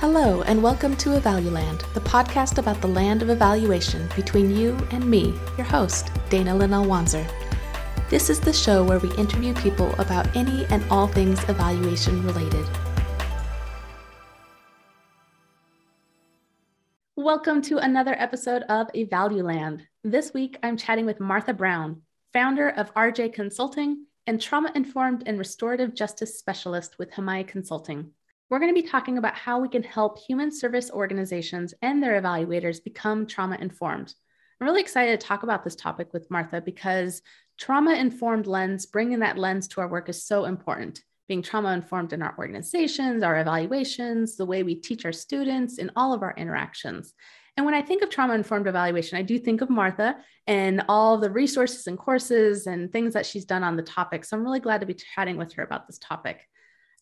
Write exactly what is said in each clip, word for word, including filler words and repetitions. Hello, and welcome to Evaluland, the podcast about the land of evaluation between you and me, your host, Dana Linnell Wanzer. This is the show where we interview people about any and all things evaluation related. Welcome to another episode of Evaluland. This week, I'm chatting with Martha Brown, founder of R J Consulting and trauma-informed and restorative justice specialist with Hamai Consulting. We're going to be talking about how we can help human service organizations and their evaluators become trauma-informed. I'm really excited to talk about this topic with Martha because trauma-informed lens, bringing that lens to our work is so important. Being trauma-informed in our organizations, our evaluations, the way we teach our students, in all of our interactions. And when I think of trauma-informed evaluation, I do think of Martha and all the resources and courses and things that she's done on the topic. So I'm really glad to be chatting with her about this topic.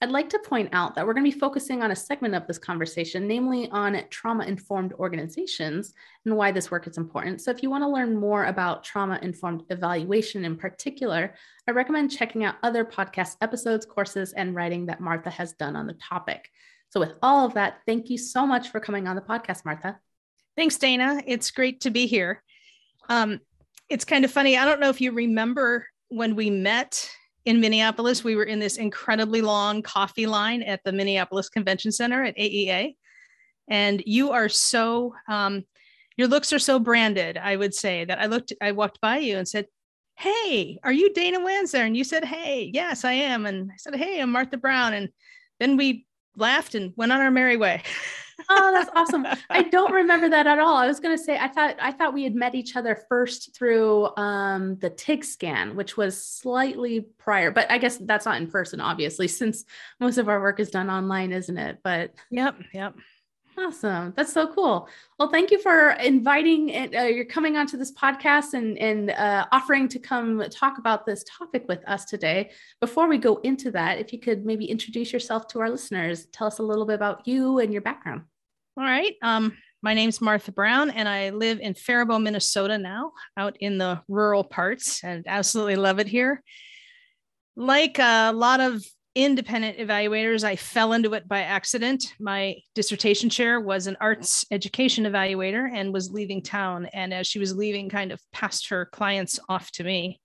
I'd like to point out that we're going to be focusing on a segment of this conversation, namely on trauma-informed organizations and why this work is important. So if you want to learn more about trauma-informed evaluation in particular, I recommend checking out other podcast episodes, courses, and writing that Martha has done on the topic. So with all of that, thank you so much for coming on the podcast, Martha. Thanks, Dana. It's great to be here. Um, it's kind of funny. I don't know if you remember when we met in Minneapolis. We were in this incredibly long coffee line at the Minneapolis Convention Center at A E A. And you are so, um, your looks are so branded, I would say, that I looked, I walked by you and said, "Hey, are you Dana Wanzer?" And you said, "Hey, yes, I am." And I said, "Hey, I'm Martha Brown." And then we laughed and went on our merry way. Oh, that's awesome. I don't remember that at all. I was going to say, I thought, I thought we had met each other first through um, the TIG scan, which was slightly prior, but I guess that's not in person, obviously, since most of our work is done online, isn't it? But yep. Yep. Awesome. That's so cool. Well, thank you for inviting and uh, you're coming onto this podcast and, and uh, offering to come talk about this topic with us today. Before we go into that, if you could maybe introduce yourself to our listeners, tell us a little bit about you and your background. All right. Um, my name's Martha Brown and I live in Faribault, Minnesota now, out in the rural parts, and absolutely love it here. Like a lot of independent evaluators, I fell into it by accident. My dissertation chair was an arts education evaluator and was leaving town. And as she was leaving, kind of passed her clients off to me.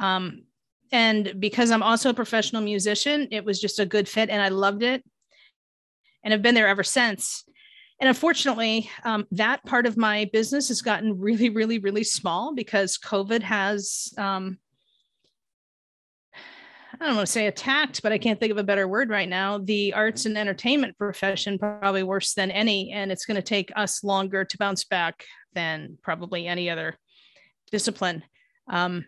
Um, and because I'm also a professional musician, it was just a good fit and I loved it. And I've been there ever since. And unfortunately, um, that part of my business has gotten really, really, really small because COVID has, um, I don't want to say attacked, but I can't think of a better word right now. The arts and entertainment profession, probably worse than any, and it's going to take us longer to bounce back than probably any other discipline. Um,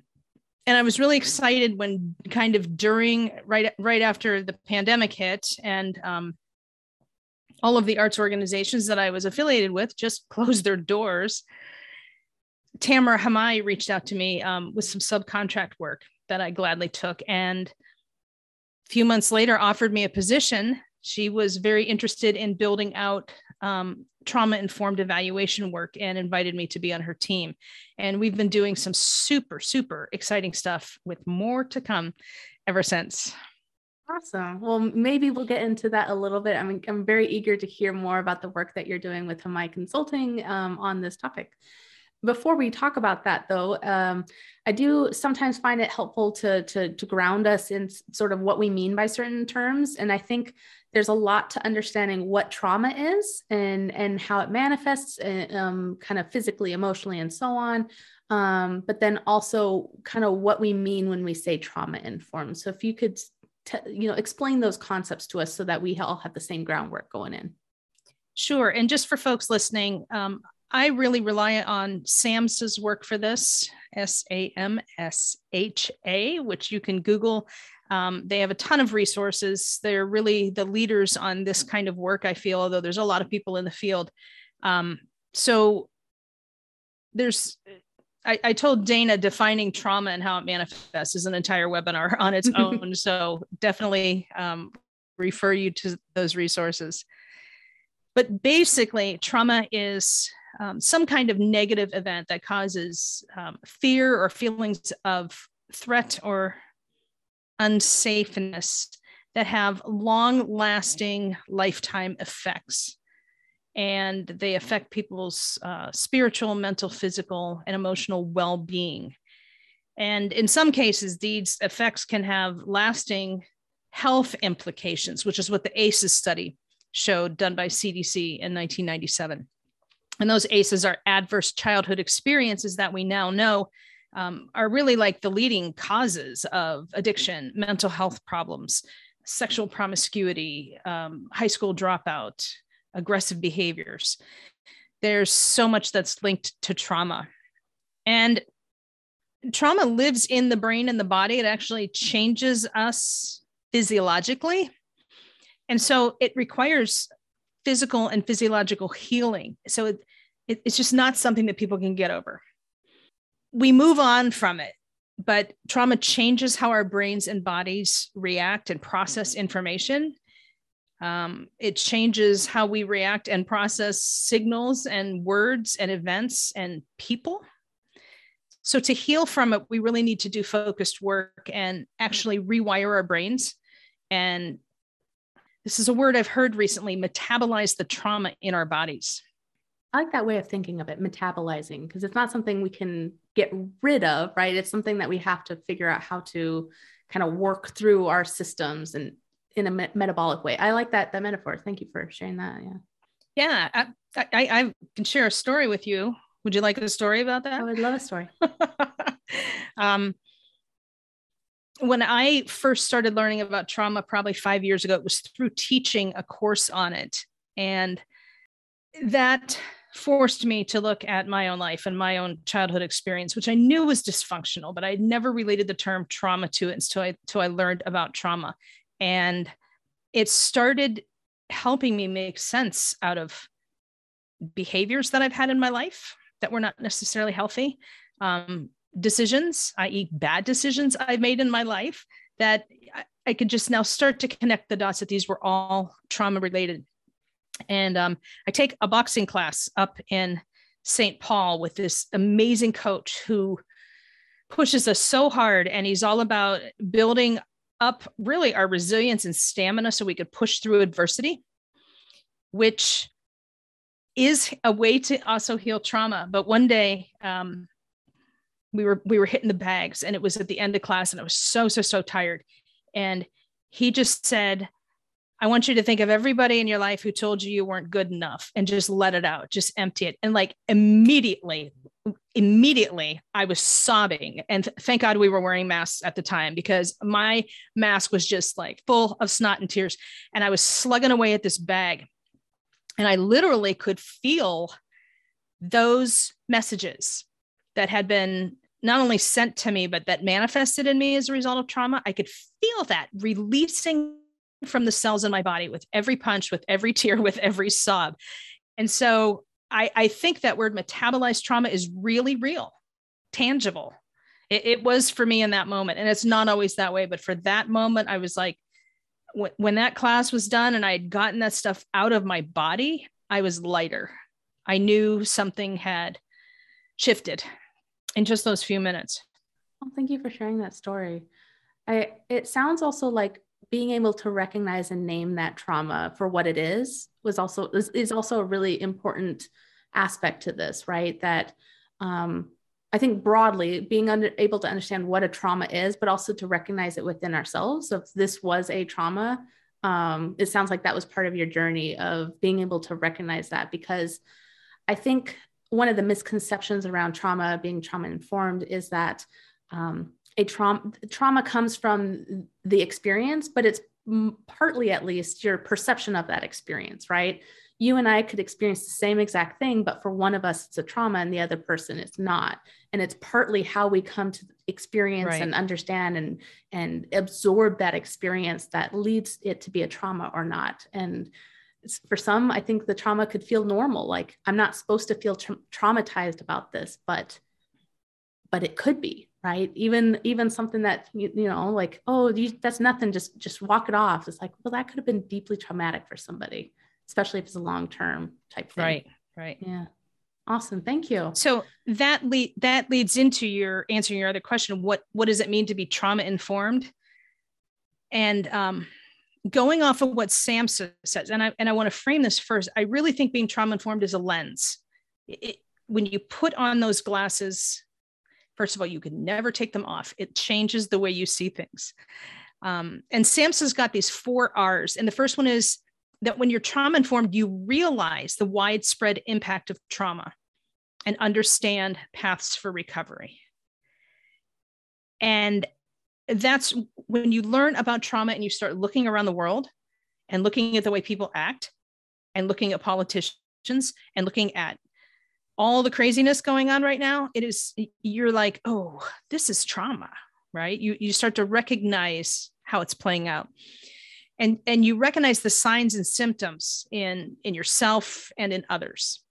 and I was really excited when kind of during, right, right after the pandemic hit, and um, all of the arts organizations that I was affiliated with just closed their doors. Tamara Hamai reached out to me um, with some subcontract work that I gladly took, and a few months later offered me a position. She was very interested in building out um, trauma-informed evaluation work and invited me to be on her team. And we've been doing some super, super exciting stuff with more to come ever since. Awesome. Well, maybe we'll get into that a little bit. I mean, I'm very eager to hear more about the work that you're doing with Hamai Consulting um, on this topic. Before we talk about that, though, um, I do sometimes find it helpful to, to, to ground us in sort of what we mean by certain terms. And I think there's a lot to understanding what trauma is and, and how it manifests um, kind of physically, emotionally, and so on. Um, but then also kind of what we mean when we say trauma informed. So if you could, t- you know, explain those concepts to us so that we all have the same groundwork going in. Sure. And just for folks listening, um, I really rely on SAMHSA's work for this, S A M S H A, which you can Google. Um, they have a ton of resources. They're really the leaders on this kind of work, I feel, although there's a lot of people in the field. Um, so there's, I, I told Dana defining trauma and how it manifests is an entire webinar on its own. So definitely um, refer you to those resources. But basically, trauma is Um, some kind of negative event that causes um, fear or feelings of threat or unsafeness that have long-lasting lifetime effects. And they affect people's uh, spiritual, mental, physical, and emotional well-being. And in some cases, these effects can have lasting health implications, which is what the ACEs study showed, done by C D C in nineteen ninety-seven. And those ACEs are adverse childhood experiences that we now know um, are really like the leading causes of addiction, mental health problems, sexual promiscuity, um, high school dropout, aggressive behaviors. There's so much that's linked to trauma. And trauma lives in the brain and the body. It actually changes us physiologically. And so it requires physical and physiological healing. So it, it, it's just not something that people can get over. We move on from it, but trauma changes how our brains and bodies react and process information. Um, it changes how we react and process signals and words and events and people. So to heal from it, we really need to do focused work and actually rewire our brains. And this is a word I've heard recently, metabolize the trauma in our bodies. I like that way of thinking of it, metabolizing, because it's not something we can get rid of, right? It's something that we have to figure out how to kind of work through our systems and in a me- metabolic way. I like that, that metaphor. Thank you for sharing that. Yeah. Yeah. I, I, I can share a story with you. Would you like a story about that? I would love a story. um, when I first started learning about trauma, probably five years ago, it was through teaching a course on it. And that forced me to look at my own life and my own childhood experience, which I knew was dysfunctional, but I never related the term trauma to it until I, until I learned about trauma. And it started helping me make sense out of behaviors that I've had in my life that were not necessarily healthy, um, decisions, that is bad decisions I've made in my life, that I could just now start to connect the dots that these were all trauma related. And um, I take a boxing class up in Saint Paul with this amazing coach who pushes us so hard. And he's all about building up really our resilience and stamina so we could push through adversity, which is a way to also heal trauma. But one day um, we were we were hitting the bags, and it was at the end of class, and I was so, so, so tired. And he just said, I want you to think of everybody in your life who told you you weren't good enough and just let it out, just empty it. And like immediately, immediately I was sobbing. And th- thank God we were wearing masks at the time, because my mask was just like full of snot and tears. And I was slugging away at this bag, and I literally could feel those messages that had been not only sent to me, but that manifested in me as a result of trauma. I could feel that releasing from the cells in my body with every punch, with every tear, with every sob. And so I, I think that word metabolized trauma is really real, tangible. It, it was for me in that moment. And it's not always that way, but for that moment, I was like, w- when that class was done and I had gotten that stuff out of my body, I was lighter. I knew something had shifted in just those few minutes. Well, thank you for sharing that story. I, it sounds also like being able to recognize and name that trauma for what it is was also is, is also a really important aspect to this, right? That um, I think broadly being under, able to understand what a trauma is, but also to recognize it within ourselves. So if this was a trauma, um, it sounds like that was part of your journey of being able to recognize that, because I think one of the misconceptions around trauma, being trauma informed, is that um, A trauma trauma comes from the experience, but it's partly at least your perception of that experience, right? You and I could experience the same exact thing, but for one of us, it's a trauma and the other person, it's not. And it's partly how we come to experience right. and understand and, and absorb that experience that leads it to be a trauma or not. And for some, I think the trauma could feel normal. Like, I'm not supposed to feel tra- traumatized about this, but, but it could be. Right. Even, even something that, you, you know, like, oh, you, that's nothing. Just, just walk it off. It's like, well, that could have been deeply traumatic for somebody, especially if it's a long-term type thing. Right. Right. Yeah. Awesome. Thank you. So that lead, that leads into your answering your other question. What, what does it mean to be trauma informed? And, um, going off of what SAMHSA says, and I, and I want to frame this first, I really think being trauma-informed is a lens. It, when you put on those glasses, first of all, you can never take them off. It changes the way you see things. Um, and SAMHSA's got these four R's. And the first one is that when you're trauma-informed, you realize the widespread impact of trauma and understand paths for recovery. And that's when you learn about trauma and you start looking around the world and looking at the way people act and looking at politicians and looking at all the craziness going on right now, it is, you're like, oh, this is trauma, right? You, you start to recognize how it's playing out. And, and you recognize the signs and symptoms in, in yourself and in others.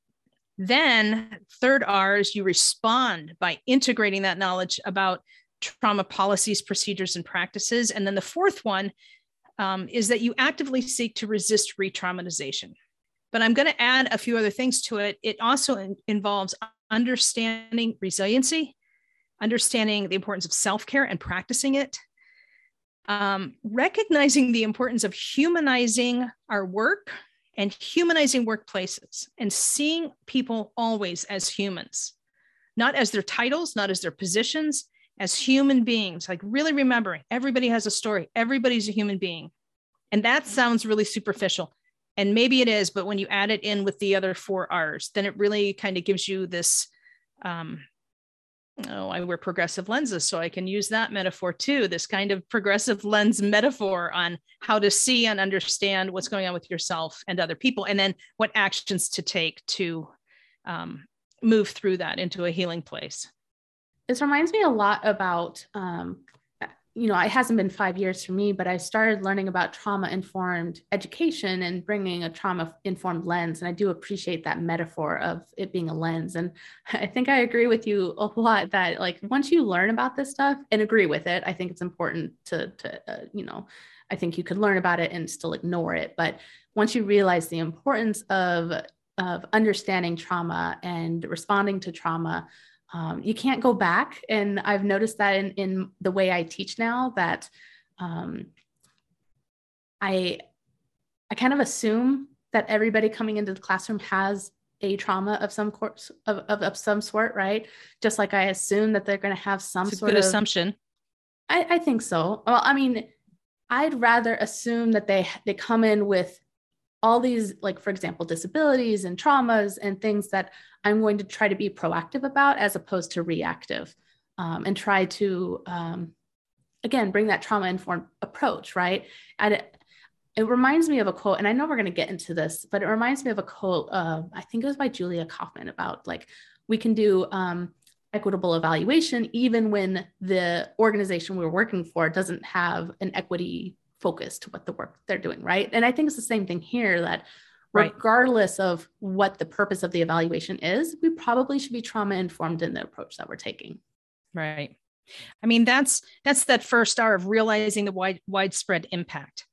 Then third R is you respond by integrating that knowledge about trauma policies, procedures, and practices. And then the fourth one um, is that you actively seek to resist re-traumatization. But I'm going to add a few other things to it. It also in, involves understanding resiliency, understanding the importance of self-care and practicing it, um, recognizing the importance of humanizing our work and humanizing workplaces and seeing people always as humans, not as their titles, not as their positions, as human beings, like really remembering everybody has a story, everybody's a human being. And that sounds really superficial. And maybe it is, but when you add it in with the other four R's, then it really kind of gives you this, um, oh, I wear progressive lenses, so I can use that metaphor too, this kind of progressive lens metaphor on how to see and understand what's going on with yourself and other people, and then what actions to take to um, move through that into a healing place. This reminds me a lot about, um, you know, it hasn't been five years for me, but I started learning about trauma-informed education and bringing a trauma-informed lens. And I do appreciate that metaphor of it being a lens. And I think I agree with you a lot that, like, once you learn about this stuff and agree with it, I think it's important to, to uh, you know, I think you could learn about it and still ignore it. But once you realize the importance of, of understanding trauma and responding to trauma, Um, you can't go back. And I've noticed that in, in the way I teach now, that um, I, I kind of assume that everybody coming into the classroom has a trauma of some course of, of, of some sort, right? Just like I assume that they're going to have some it's sort a good of assumption. I, I think so. Well, I mean, I'd rather assume that they, they come in with all these, like, for example, disabilities and traumas and things that I'm going to try to be proactive about as opposed to reactive, um, and try to, um, again, bring that trauma-informed approach, right? And it, it reminds me of a quote, and I know we're going to get into this, but it reminds me of a quote, uh, I think it was by Julia Kaufman, about, like, we can do um, equitable evaluation even when the organization we're working for doesn't have an equity focus to what the work they're doing, right? And I think it's the same thing here, that regardless right. of what the purpose of the evaluation is, we probably should be trauma-informed in the approach that we're taking. Right. I mean, that's that's that first R of realizing the wide, widespread impact.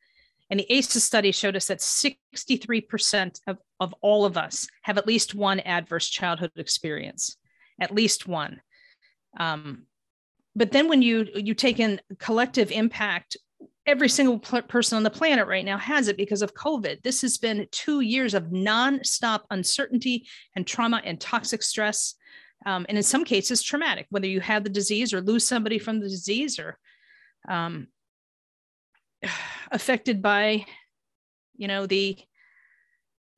And the ACEs study showed us that sixty-three percent of, of all of us have at least one adverse childhood experience, at least one. Um, but then when you, you take in collective impact, every single person on the planet right now has it because of COVID. This has been two years of nonstop uncertainty and trauma and toxic stress. Um, and in some cases, traumatic, whether you have the disease or lose somebody from the disease, or um, affected by, you know, the,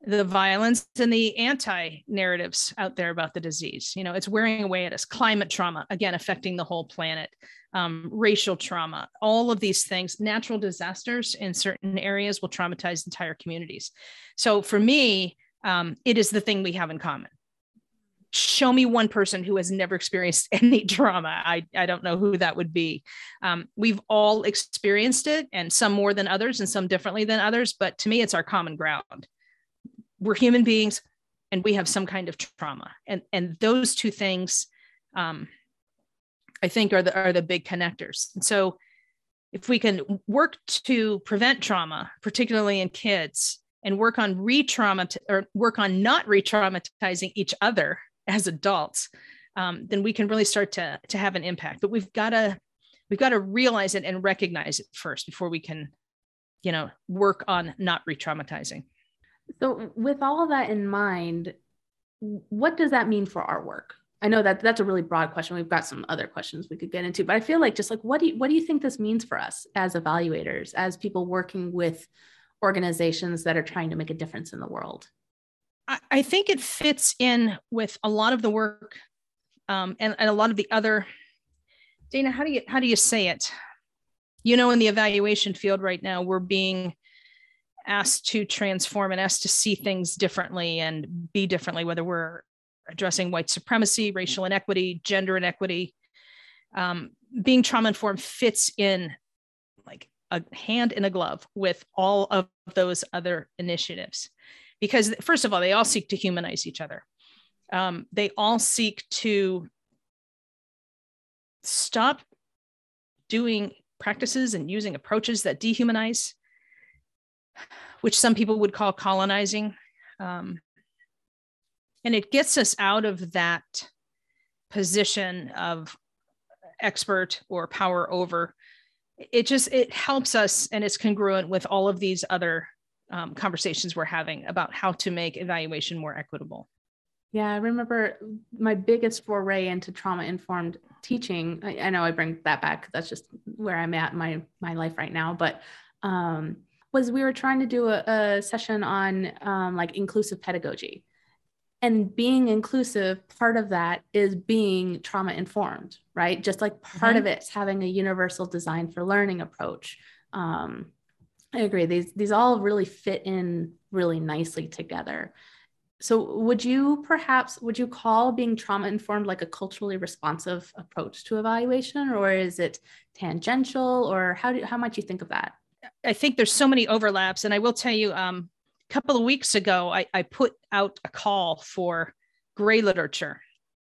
the violence and the anti-narratives out there about the disease. You know, it's wearing away at us. Climate trauma, again, affecting the whole planet. Um, racial trauma, all of these things. Natural disasters in certain areas will traumatize entire communities. So for me, um, it is the thing we have in common. Show me one person who has never experienced any trauma. I, I don't know who that would be. Um, we've all experienced it, and some more than others and some differently than others. But to me, it's our common ground. We're human beings and we have some kind of trauma. And, and those two things, um, I think, are the, are the big connectors. And so if we can work to prevent trauma, particularly in kids, and work on re-trauma or work on not re-traumatizing each other as adults, um, then we can really start to, to have an impact. But we've got to, we've got to realize it and recognize it first before we can you know, work on not re-traumatizing. So with all of that in mind, what does that mean for our work? I know that that's a really broad question. We've got some other questions we could get into, but I feel like just like, what do you, what do you think this means for us as evaluators, as people working with organizations that are trying to make a difference in the world? I, I think it fits in with a lot of the work um, and, and a lot of the other, Dana, how do you, how do you say it? You know, in the evaluation field right now, we're being asked to transform and asked to see things differently and be differently, whether we're addressing white supremacy, racial inequity, gender inequity. Um, being trauma-informed fits in like a hand in a glove with all of those other initiatives. Because first of all, they all seek to humanize each other. Um, they all seek to stop doing practices and using approaches that dehumanize, which some people would call colonizing. Um, And it gets us out of that position of expert or power over. It just, it helps us, and it's congruent with all of these other um, conversations we're having about how to make evaluation more equitable. Yeah, I remember my biggest foray into trauma-informed teaching. I, I know I bring that back because that's just where I'm at in my, my life right now, but um, was we were trying to do a, a session on um, like inclusive pedagogy. And being inclusive, part of that is being trauma informed, right? Just like part mm-hmm. of it's having a universal design for learning approach. Um, I agree. These, these all really fit in really nicely together. So would you perhaps, would you call being trauma informed like a culturally responsive approach to evaluation, or is it tangential, or how do, how might you think of that? I think there's so many overlaps, and I will tell you, um, a couple of weeks ago, I, I put out a call for gray literature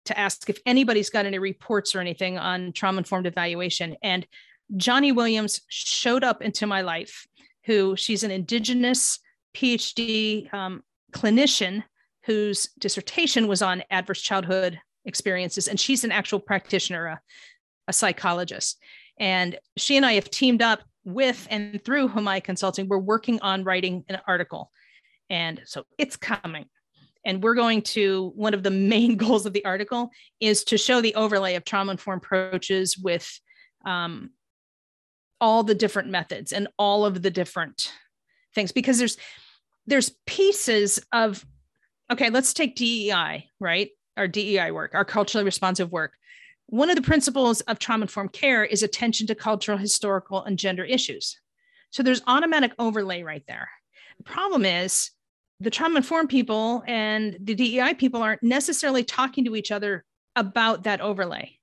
to ask if anybody's got any reports or anything on trauma-informed evaluation. And Johnnie Williams showed up into my life, who she's an indigenous PhD um, clinician whose dissertation was on adverse childhood experiences. And she's an actual practitioner, a, a psychologist. And she and I have teamed up with and through Hamai Consulting. We're working on writing an article. And so it's coming. And we're going to, one of the main goals of the article is to show the overlay of trauma-informed approaches with um, all the different methods and all of the different things, because there's, there's pieces of, okay, let's take D E I, right? Our D E I work, our culturally responsive work. One of the principles of trauma-informed care is attention to cultural, historical, and gender issues. So there's automatic overlay right there. The problem is the trauma-informed people and the D E I people aren't necessarily talking to each other about that overlay.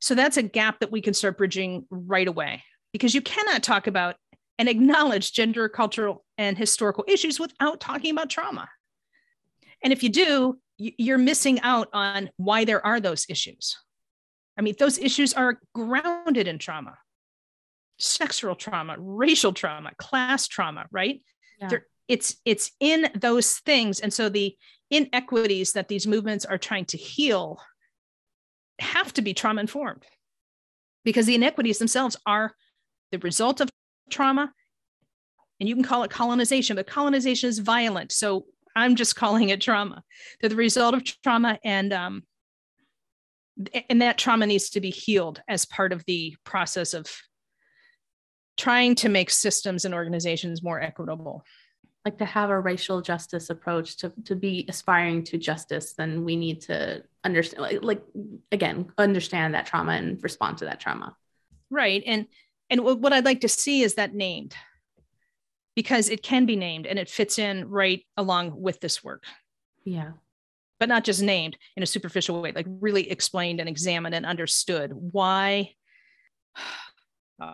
So that's a gap that we can start bridging right away, because you cannot talk about and acknowledge gender, cultural, and historical issues without talking about trauma. And if you do, you're missing out on why there are those issues. I mean, those issues are grounded in trauma, sexual trauma, racial trauma, class trauma, right? Yeah. It's, it's in those things. And so the inequities that these movements are trying to heal have to be trauma-informed, because the inequities themselves are the result of trauma. And you can call it colonization, but colonization is violent. So I'm just calling it trauma. They're the result of trauma, and, um, And that trauma needs to be healed as part of the process of trying to make systems and organizations more equitable. Like to have a racial justice approach, to, to be aspiring to justice, then we need to understand, like, like, again, understand that trauma and respond to that trauma. Right. And, and what I'd like to see is that named, because it can be named and it fits in right along with this work. Yeah. But not just named in a superficial way, like really explained and examined and understood why,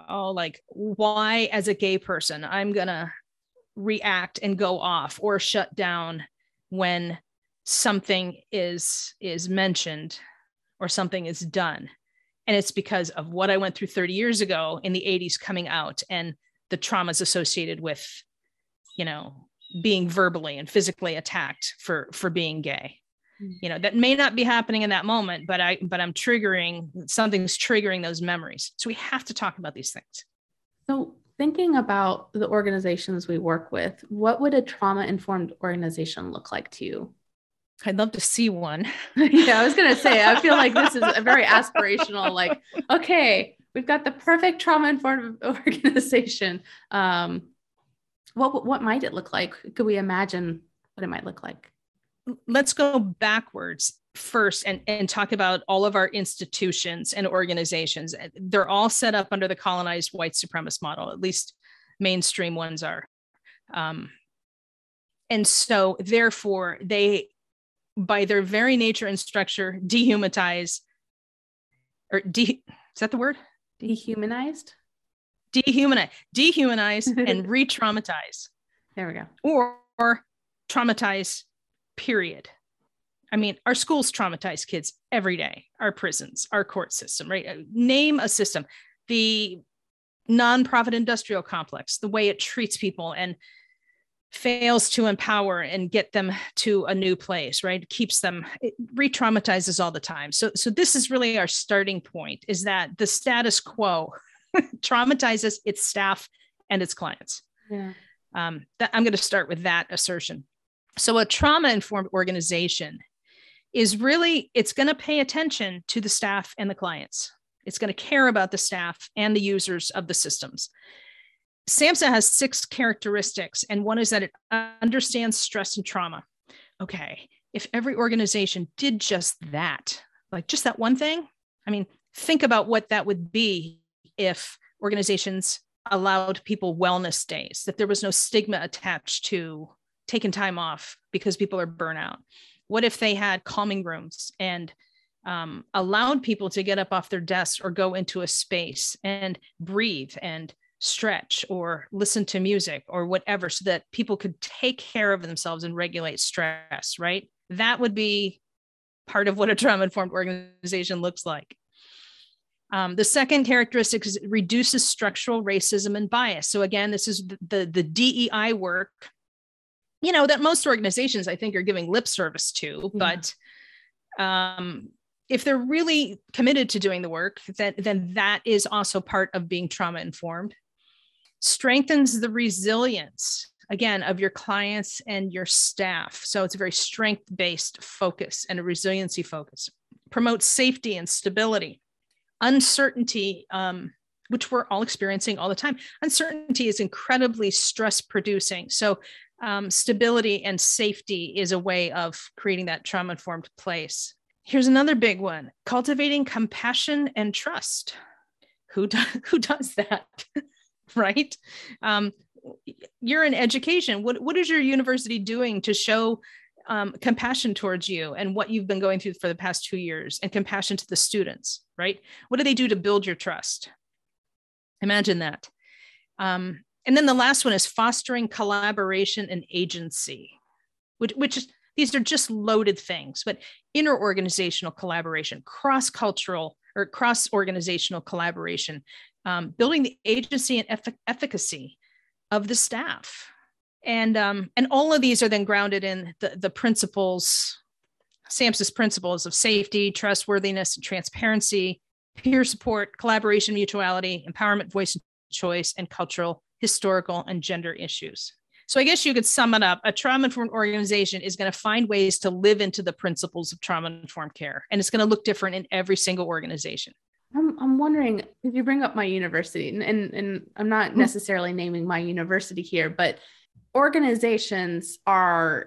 oh, like why as a gay person, I'm gonna react and go off or shut down when something is, is mentioned or something is done. And it's because of what I went through thirty years ago in the eighties coming out, and the traumas associated with, you know, being verbally and physically attacked for, for being gay. You know, that may not be happening in that moment, but I, but I'm triggering, something's triggering those memories. So we have to talk about these things. So thinking about the organizations we work with, what would a trauma-informed organization look like to you? I'd love to see one. Yeah, I was going to say, I feel like this is a very aspirational, like, okay, we've got the perfect trauma-informed organization. Um, what, what might it look like? Could we imagine what it might look like? Let's go backwards first and, and talk about all of our institutions and organizations. They're all set up under the colonized white supremacist model, at least mainstream ones are. Um, and so therefore they, by their very nature and structure, dehumanize or de, is that the word? Dehumanized? Dehumanize, dehumanize and re-traumatize. There we go. Or, or traumatize, period. I mean, our schools traumatize kids every day, our prisons, our court system, right? Name a system, the nonprofit industrial complex, the way it treats people and fails to empower and get them to a new place, right? Keeps them, it re-traumatizes all the time. So, so this is really our starting point, is that the status quo traumatizes its staff and its clients. Yeah. Um, that, I'm going to start with that assertion. So a trauma-informed organization is really, it's going to pay attention to the staff and the clients. It's going to care about the staff and the users of the systems. SAMHSA has six characteristics, and one is that it understands stress and trauma. Okay, if every organization did just that, like just that one thing, I mean, think about what that would be if organizations allowed people wellness days, that there was no stigma attached to taking time off because people are burnout. What if they had calming rooms and um, allowed people to get up off their desks or go into a space and breathe and stretch or listen to music or whatever, so that people could take care of themselves and regulate stress, right? That would be part of what a trauma-informed organization looks like. Um, the second characteristic is it reduces structural racism and bias. So again, this is the, the, the D E I work, you know, that most organizations I think are giving lip service to, but um, if they're really committed to doing the work, then, then that is also part of being trauma-informed. Strengthens the resilience, again, of your clients and your staff. So it's a very strength-based focus and a resiliency focus. Promotes safety and stability. Uncertainty, um, which we're all experiencing all the time. Uncertainty is incredibly stress-producing. So Um, stability and safety is a way of creating that trauma-informed place. Here's another big one, cultivating compassion and trust. Who, do, who does that, right? Um, you're in education. What, what is your university doing to show um, compassion towards you and what you've been going through for the past two years and compassion to the students, right? What do they do to build your trust? Imagine that. Um, And then the last one is fostering collaboration and agency, which, which is, these are just loaded things, but interorganizational collaboration, cross-cultural or cross-organizational collaboration, um, building the agency and eff- efficacy of the staff. And, um, and all of these are then grounded in the, the principles, SAMHSA's principles of safety, trustworthiness, and transparency, peer support, collaboration, mutuality, empowerment, voice and choice, and cultural, historical, and gender issues. So I guess you could sum it up. A trauma-informed organization is going to find ways to live into the principles of trauma-informed care, and it's going to look different in every single organization. I'm, I'm wondering, if you bring up my university, and, and, and I'm not necessarily naming my university here, but organizations are,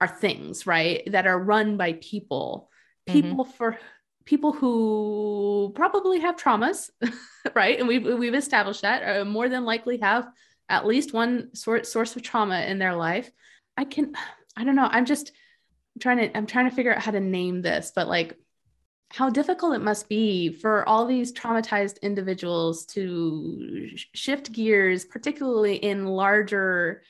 are things, right, that are run by people, people mm-hmm. for people who probably have traumas, right? And we've, we've established that uh, more than likely have at least one sort source of trauma in their life. I can, I don't know. I'm just I'm trying to, I'm trying to figure out how to name this, but like how difficult it must be for all these traumatized individuals to sh- shift gears, particularly in larger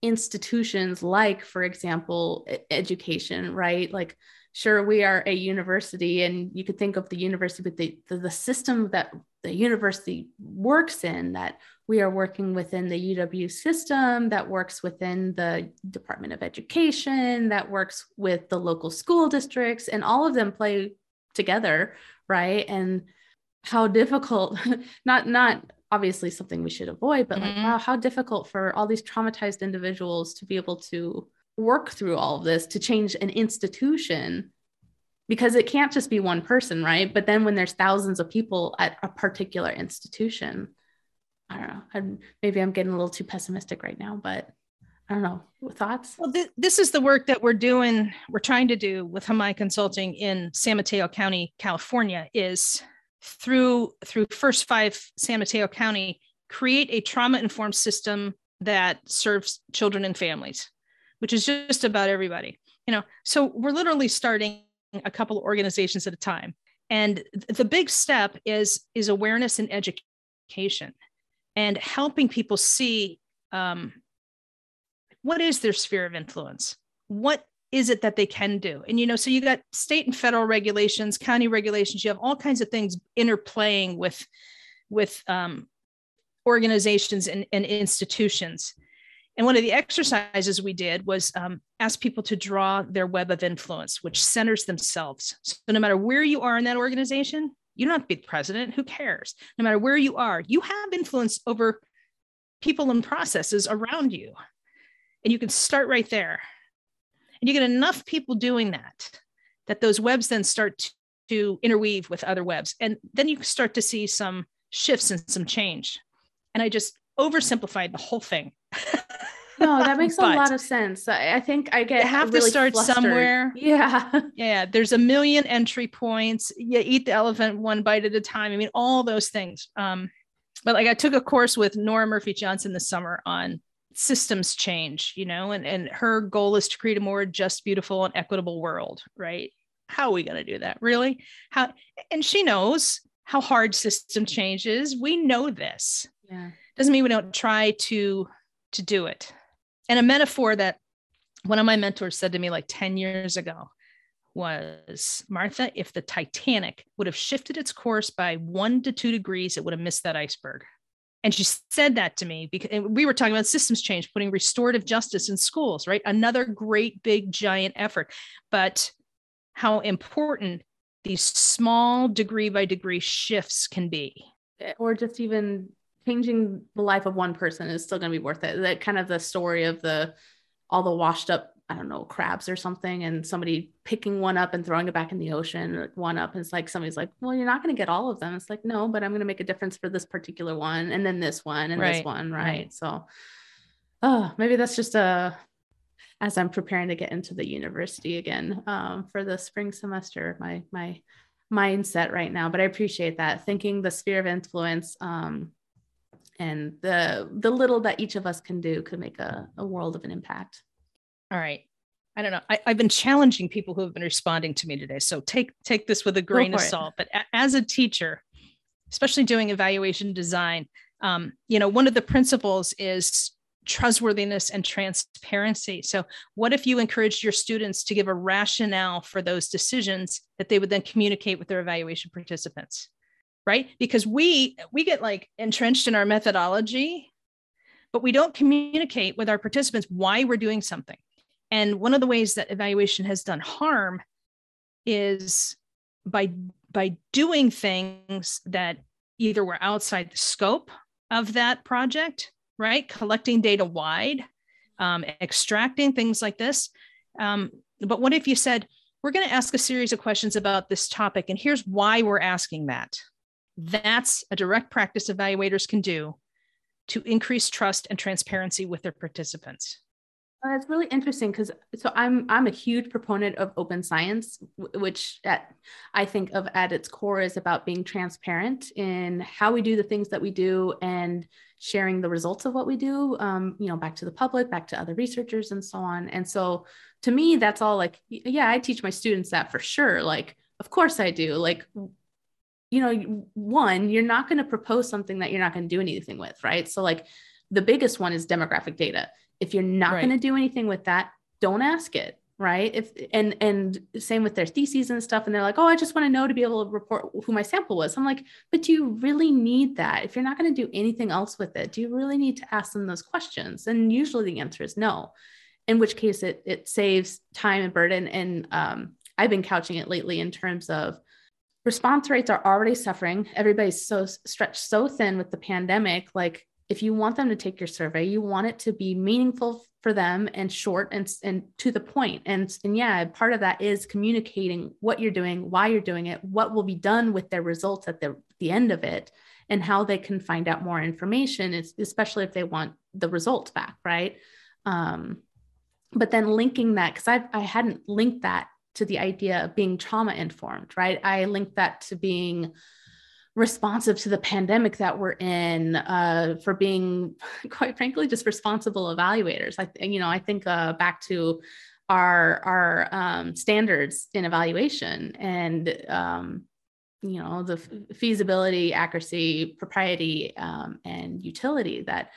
institutions, like for example, education, right? Like, sure, we are a university, and you could think of the university, but the, the, the system that the university works in, that we are working within the U W system, that works within the Department of Education, that works with the local school districts, and all of them play together, right? And how difficult, not, not obviously something we should avoid, but mm-hmm. like, wow, how difficult for all these traumatized individuals to be able to work through all of this, to change an institution, because it can't just be one person, right? But then when there's thousands of people at a particular institution, I don't know, I'm, maybe I'm getting a little too pessimistic right now, but I don't know, thoughts? Well, th- this is the work that we're doing, we're trying to do with Hamai Consulting in San Mateo County, California, is through through First Five San Mateo County, create a trauma-informed system that serves children and families, which is just about everybody. You know, so we're literally starting a couple of organizations at a time. And the big step is, is awareness and education and helping people see um, what is their sphere of influence? What is it that they can do? And, you know, so you got state and federal regulations, county regulations, you have all kinds of things interplaying with, with um, organizations and, and institutions. And one of the exercises we did was um, ask people to draw their web of influence, which centers themselves. So no matter where you are in that organization, you don't have to be the president, who cares? No matter where you are, you have influence over people and processes around you. And you can start right there. And you get enough people doing that, that those webs then start to interweave with other webs. And then you start to see some shifts and some change. And I just oversimplified the whole thing. No, that makes but a lot of sense. I, I think I get you have really to start flustered. Somewhere. Yeah. Yeah. There's a million entry points. You eat the elephant one bite at a time. I mean, all those things. Um, but like I took a course with Nora Murphy Johnson this summer on systems change, you know, and, and her goal is to create a more just, beautiful, and equitable world, right? How are we going to do that? Really? How? And she knows how hard system change is. We know this. Yeah. Doesn't mean we don't try to, to do it. And a metaphor that one of my mentors said to me like ten years ago was, Martha, if the Titanic would have shifted its course by one to two degrees, it would have missed that iceberg. And she said that to me because we were talking about systems change, putting restorative justice in schools, right? Another great, big, giant effort, but how important these small degree by degree shifts can be. Or just even changing the life of one person is still going to be worth it. That kind of the story of the, all the washed up, I don't know, crabs or something, and somebody picking one up and throwing it back in the ocean, one up. And it's like, somebody's like, well, you're not going to get all of them. It's like, no, but I'm going to make a difference for this particular one. And then this one and right. this one. Right? right. So, oh, maybe that's just a, as I'm preparing to get into the university again um, for the spring semester, my, my mindset right now, but I appreciate that, thinking the sphere of influence um, and the, the little that each of us can do could make a, a world of an impact. All right. I don't know. I, I've been challenging people who have been responding to me today. So take, take this with a grain of salt, but a, as a teacher, especially doing evaluation design, um, you know, one of the principles is trustworthiness and transparency. So what if you encouraged your students to give a rationale for those decisions that they would then communicate with their evaluation participants, right? Because we, we get like entrenched in our methodology, but we don't communicate with our participants why we're doing something. And one of the ways that evaluation has done harm is by, by doing things that either were outside the scope of that project, right? Collecting data wide, um, extracting things like this. Um, but what if you said, we're going to ask a series of questions about this topic, and here's why we're asking that. That's a direct practice evaluators can do to increase trust and transparency with their participants. Uh, it's really interesting because so I'm I'm a huge proponent of open science, which at, I think of at its core is about being transparent in how we do the things that we do and sharing the results of what we do, um, you know, back to the public, back to other researchers and so on. And so to me, that's all like, yeah, I teach my students that for sure. Like, of course I do. Like, you know, one, you're not going to propose something that you're not going to do anything with, right? So like the biggest one is demographic data. If you're not right. going to do anything with that, don't ask it, right? If and and same with their theses and stuff. And they're like, oh, I just want to know to be able to report who my sample was. I'm like, but do you really need that? If you're not going to do anything else with it, do you really need to ask them those questions? And usually the answer is no, in which case it it saves time and burden. And um, I've been couching it lately in terms of response rates are already suffering. Everybody's so stretched so thin with the pandemic. Like, if you want them to take your survey, you want it to be meaningful for them and short and, and to the point. And, and yeah, part of that is communicating what you're doing, why you're doing it, what will be done with their results at the, the end of it, and how they can find out more information, especially if they want the results back, right? Um, but then linking that, because I I hadn't linked that to the idea of being trauma-informed, right? I linked that to being responsive to the pandemic that we're in, uh, for being, quite frankly, just responsible evaluators. I, you know, I think uh, back to our our um, standards in evaluation, and um, you know, the feasibility, accuracy, propriety, um, and utility. That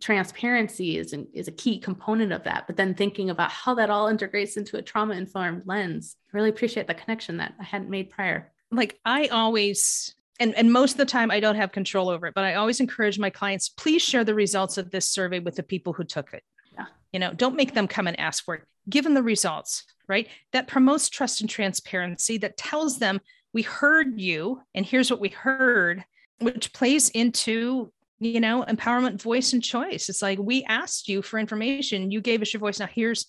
transparency is an, is a key component of that. But then thinking about how that all integrates into a trauma-informed lens. I really appreciate the connection that I hadn't made prior. Like, I always. And, and most of the time I don't have control over it, but I always encourage my clients, please share the results of this survey with the people who took it. Yeah. You know, don't make them come and ask for it. Give them the results, right? That promotes trust and transparency, that tells them we heard you and here's what we heard, which plays into, you know, empowerment, voice, and choice. It's like, we asked you for information. You gave us your voice. Now here's,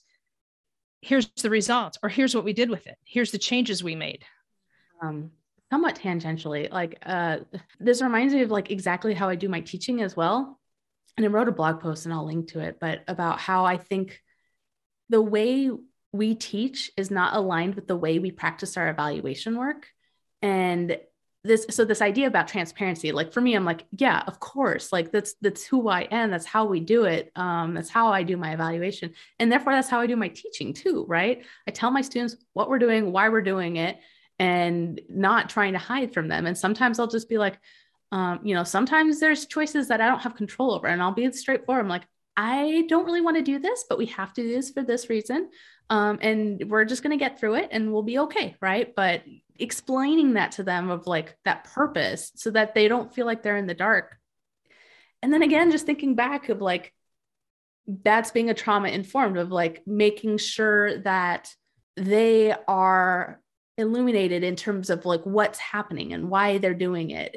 here's the results, or here's what we did with it. Here's the changes we made. Um. Somewhat tangentially, like uh, this reminds me of like exactly how I do my teaching as well. And I wrote a blog post and I'll link to it, but about how I think the way we teach is not aligned with the way we practice our evaluation work. And this, so this idea about transparency, like for me, I'm like, yeah, of course, like that's, that's who I am. That's how we do it. Um, that's how I do my evaluation. And therefore that's how I do my teaching too, right? I tell my students what we're doing, why we're doing it, and not trying to hide from them. And sometimes I'll just be like, um, you know, sometimes there's choices that I don't have control over, and I'll be straightforward. I'm like, I don't really want to do this, but we have to do this for this reason. Um, and we're just going to get through it and we'll be okay. Right. But explaining that to them of like that purpose so that they don't feel like they're in the dark. And then again, just thinking back of like, that's being a trauma informed of like making sure that they are illuminated in terms of like what's happening and why they're doing it,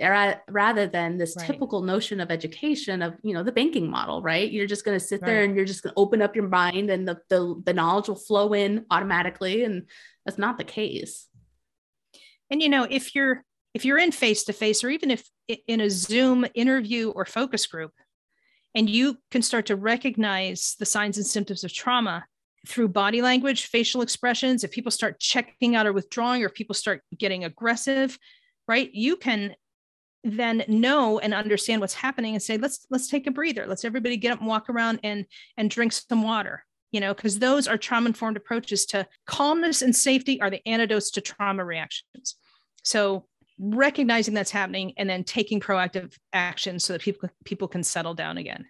rather than this right. typical notion of education of, you know, the banking model, right? You're just going to sit right. there and you're just going to open up your mind and the, the, the knowledge will flow in automatically. And that's not the case. And, you know, if you're, if you're in face-to-face, or even if in a Zoom interview or focus group, and you can start to recognize the signs and symptoms of trauma through body language, facial expressions, if people start checking out or withdrawing, or if people start getting aggressive, right? You can then know and understand what's happening and say, let's, let's take a breather. Let's everybody get up and walk around and, and drink some water, you know, because those are trauma-informed approaches to calmness, and safety are the antidotes to trauma reactions. So recognizing that's happening and then taking proactive action so that people, people can settle down again.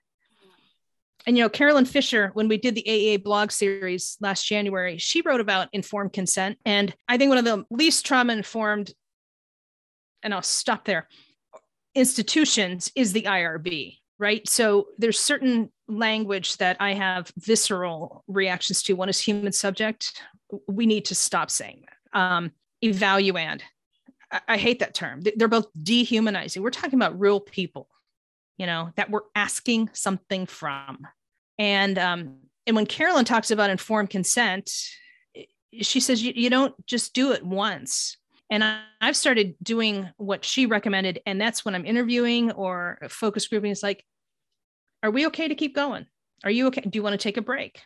And, you know, Carolyn Fisher, when we did the A E A blog series last January, she wrote about informed consent. And I think one of the least trauma-informed, and I'll stop there, institutions is the I R B, right? So there's certain language that I have visceral reactions to. One is human subject. We need to stop saying that. Um, evaluand. I, I hate that term. They're both dehumanizing. We're talking about real people, you know, that we're asking something from. And, um, and when Carolyn talks about informed consent, she says, you, you don't just do it once. And I, I've started doing what she recommended. And that's when I'm interviewing or focus grouping. It's like, are we okay to keep going? Are you okay? Do you want to take a break?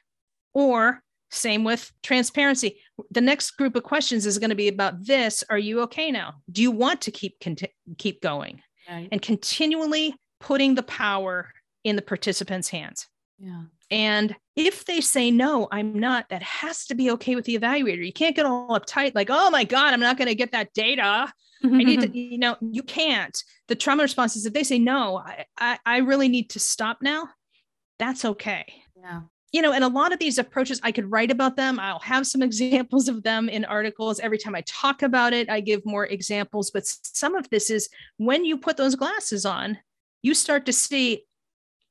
Or same with transparency. The next group of questions is going to be about this. Are you okay now? Do you want to keep, conti- keep going? Right. And continually putting the power in the participants' hands. Yeah. And if they say, no, I'm not, that has to be okay with the evaluator. You can't get all uptight. Like, oh my God, I'm not going to get that data. I need to, you know, you can't. The trauma response is if they say, no, I, I, I really need to stop now. That's okay. Yeah. You know, and a lot of these approaches, I could write about them. I'll have some examples of them in articles. Every time I talk about it, I give more examples, but some of this is when you put those glasses on, you start to see,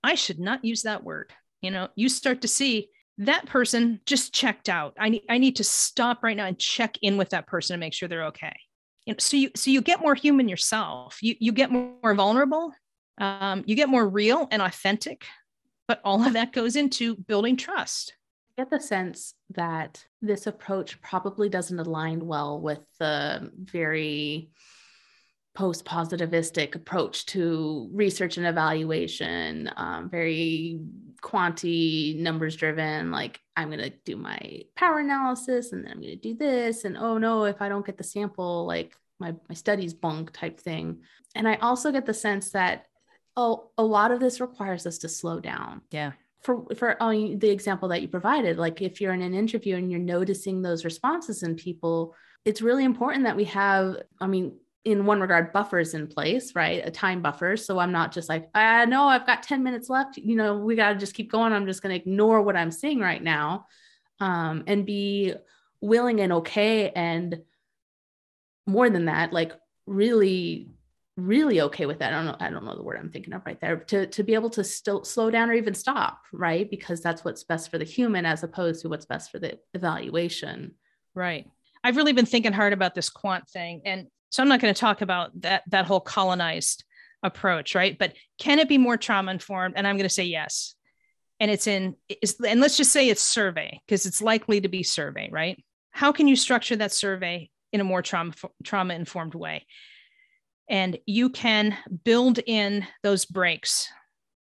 I should not use that word. You know, you start to see that person just checked out. I need, I need to stop right now and check in with that person and make sure they're okay. you know, so you so you get more human yourself. You you get more vulnerable. Um, you get more real and authentic. But all of that goes into building trust. I get the sense that this approach probably doesn't align well with the very post-positivistic approach to research and evaluation, um, very quanti, numbers-driven, like I'm going to do my power analysis and then I'm going to do this. And oh no, if I don't get the sample, like my, my study's bunk type thing. And I also get the sense that oh, a lot of this requires us to slow down. Yeah. For, for oh, the example that you provided, like if you're in an interview and you're noticing those responses in people, it's really important that we have, I mean, in one regard, buffers in place, right? A time buffer. So I'm not just like, ah, no, I've got ten minutes left. You know, we got to just keep going. I'm just going to ignore what I'm seeing right now, um, and be willing and okay. And more than that, like really, really okay with that. I don't know. I don't know the word I'm thinking of right there to, to be able to still slow down or even stop, right? Because that's what's best for the human as opposed to what's best for the evaluation. Right. I've really been thinking hard about this quant thing. And so I'm not going to talk about that, that whole colonized approach, right? But can it be more trauma informed? And I'm going to say yes. And it's in, it's, and let's just say it's survey because it's likely to be survey, right? How can you structure that survey in a more trauma, trauma informed way? And you can build in those breaks.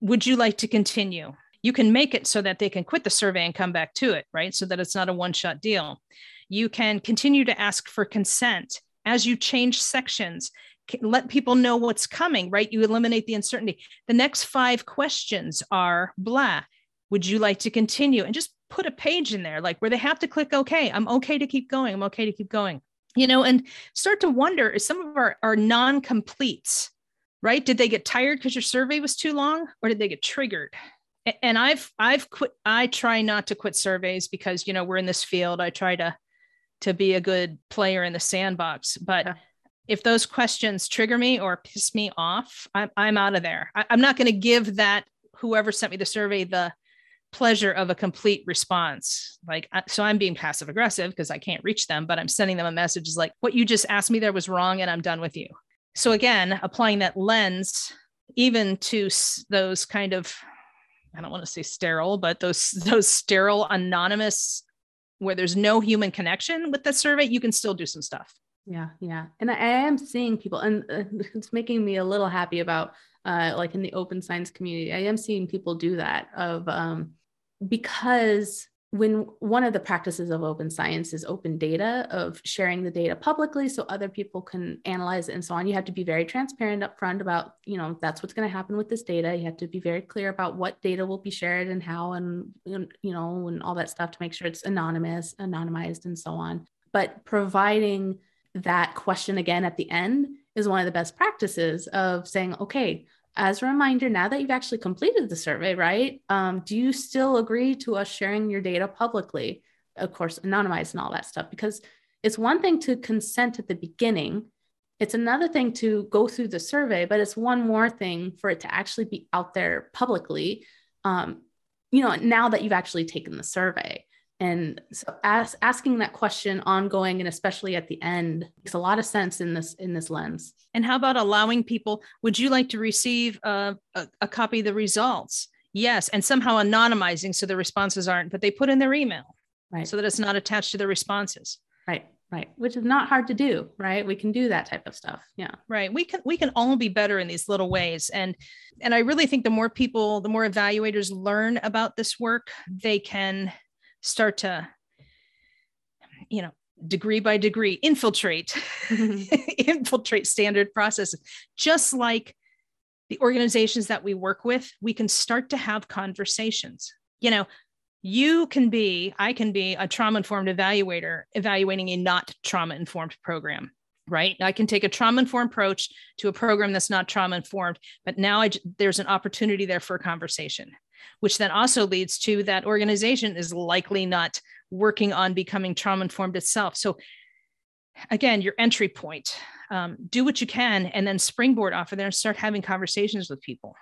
Would you like to continue? You can make it so that they can quit the survey and come back to it, right? So that it's not a one-shot deal. You can continue to ask for consent. As you change sections, let people know what's coming, right? You eliminate the uncertainty. The next five questions are blah. Would you like to continue? And just put a page in there, like where they have to click, okay, I'm okay to keep going. I'm okay to keep going. You know, and start to wonder if some of our, our non-completes, right? Did they get tired because your survey was too long or did they get triggered? And I've, I've quit, I try not to quit surveys because, you know, we're in this field. I try to, to be a good player in the sandbox. But yeah. If those questions trigger me or piss me off, I'm, I'm out of there. I, I'm not going to give that whoever sent me the survey the pleasure of a complete response. Like, so I'm being passive aggressive because I can't reach them, but I'm sending them a message is like, what you just asked me there was wrong and I'm done with you. So again, applying that lens, even to those kind of, I don't want to say sterile, but those, those sterile anonymous where there's no human connection with the survey, you can still do some stuff. Yeah. Yeah. And I, I am seeing people and uh, it's making me a little happy about uh, like in the open science community, I am seeing people do that of um, because when one of the practices of open science is open data of sharing the data publicly so other people can analyze it and so on, you have to be very transparent upfront about, you know, that's what's going to happen with this data. You have to be very clear about what data will be shared and how, and, you know, and all that stuff to make sure it's anonymous, anonymized and so on. But providing that question again at the end is one of the best practices of saying, okay, as a reminder, now that you've actually completed the survey, right? Um, do you still agree to us sharing your data publicly? Of course, anonymized and all that stuff, because it's one thing to consent at the beginning. It's another thing to go through the survey, but it's one more thing for it to actually be out there publicly. Um, you know, now that you've actually taken the survey. And so as, asking that question ongoing, and especially at the end, makes a lot of sense in this, in this lens. And how about allowing people, would you like to receive a, a, a copy of the results? Yes. And somehow anonymizing. So the responses aren't, but they put in their email, right? So that it's not attached to the responses. Right. Right. Which is not hard to do, right? We can do that type of stuff. Yeah. Right. We can, we can all be better in these little ways. And, and I really think the more people, the more evaluators learn about this work, they can start to, you know, degree by degree, infiltrate, infiltrate standard processes. Just like the organizations that we work with, we can start to have conversations. You know, you can be, I can be a trauma-informed evaluator evaluating a not trauma-informed program, right? I can take a trauma-informed approach to a program that's not trauma-informed, but now I, there's an opportunity there for a conversation, which then also leads to that organization is likely not working on becoming trauma-informed itself. So again, your entry point, um, do what you can and then springboard off of there and start having conversations with people.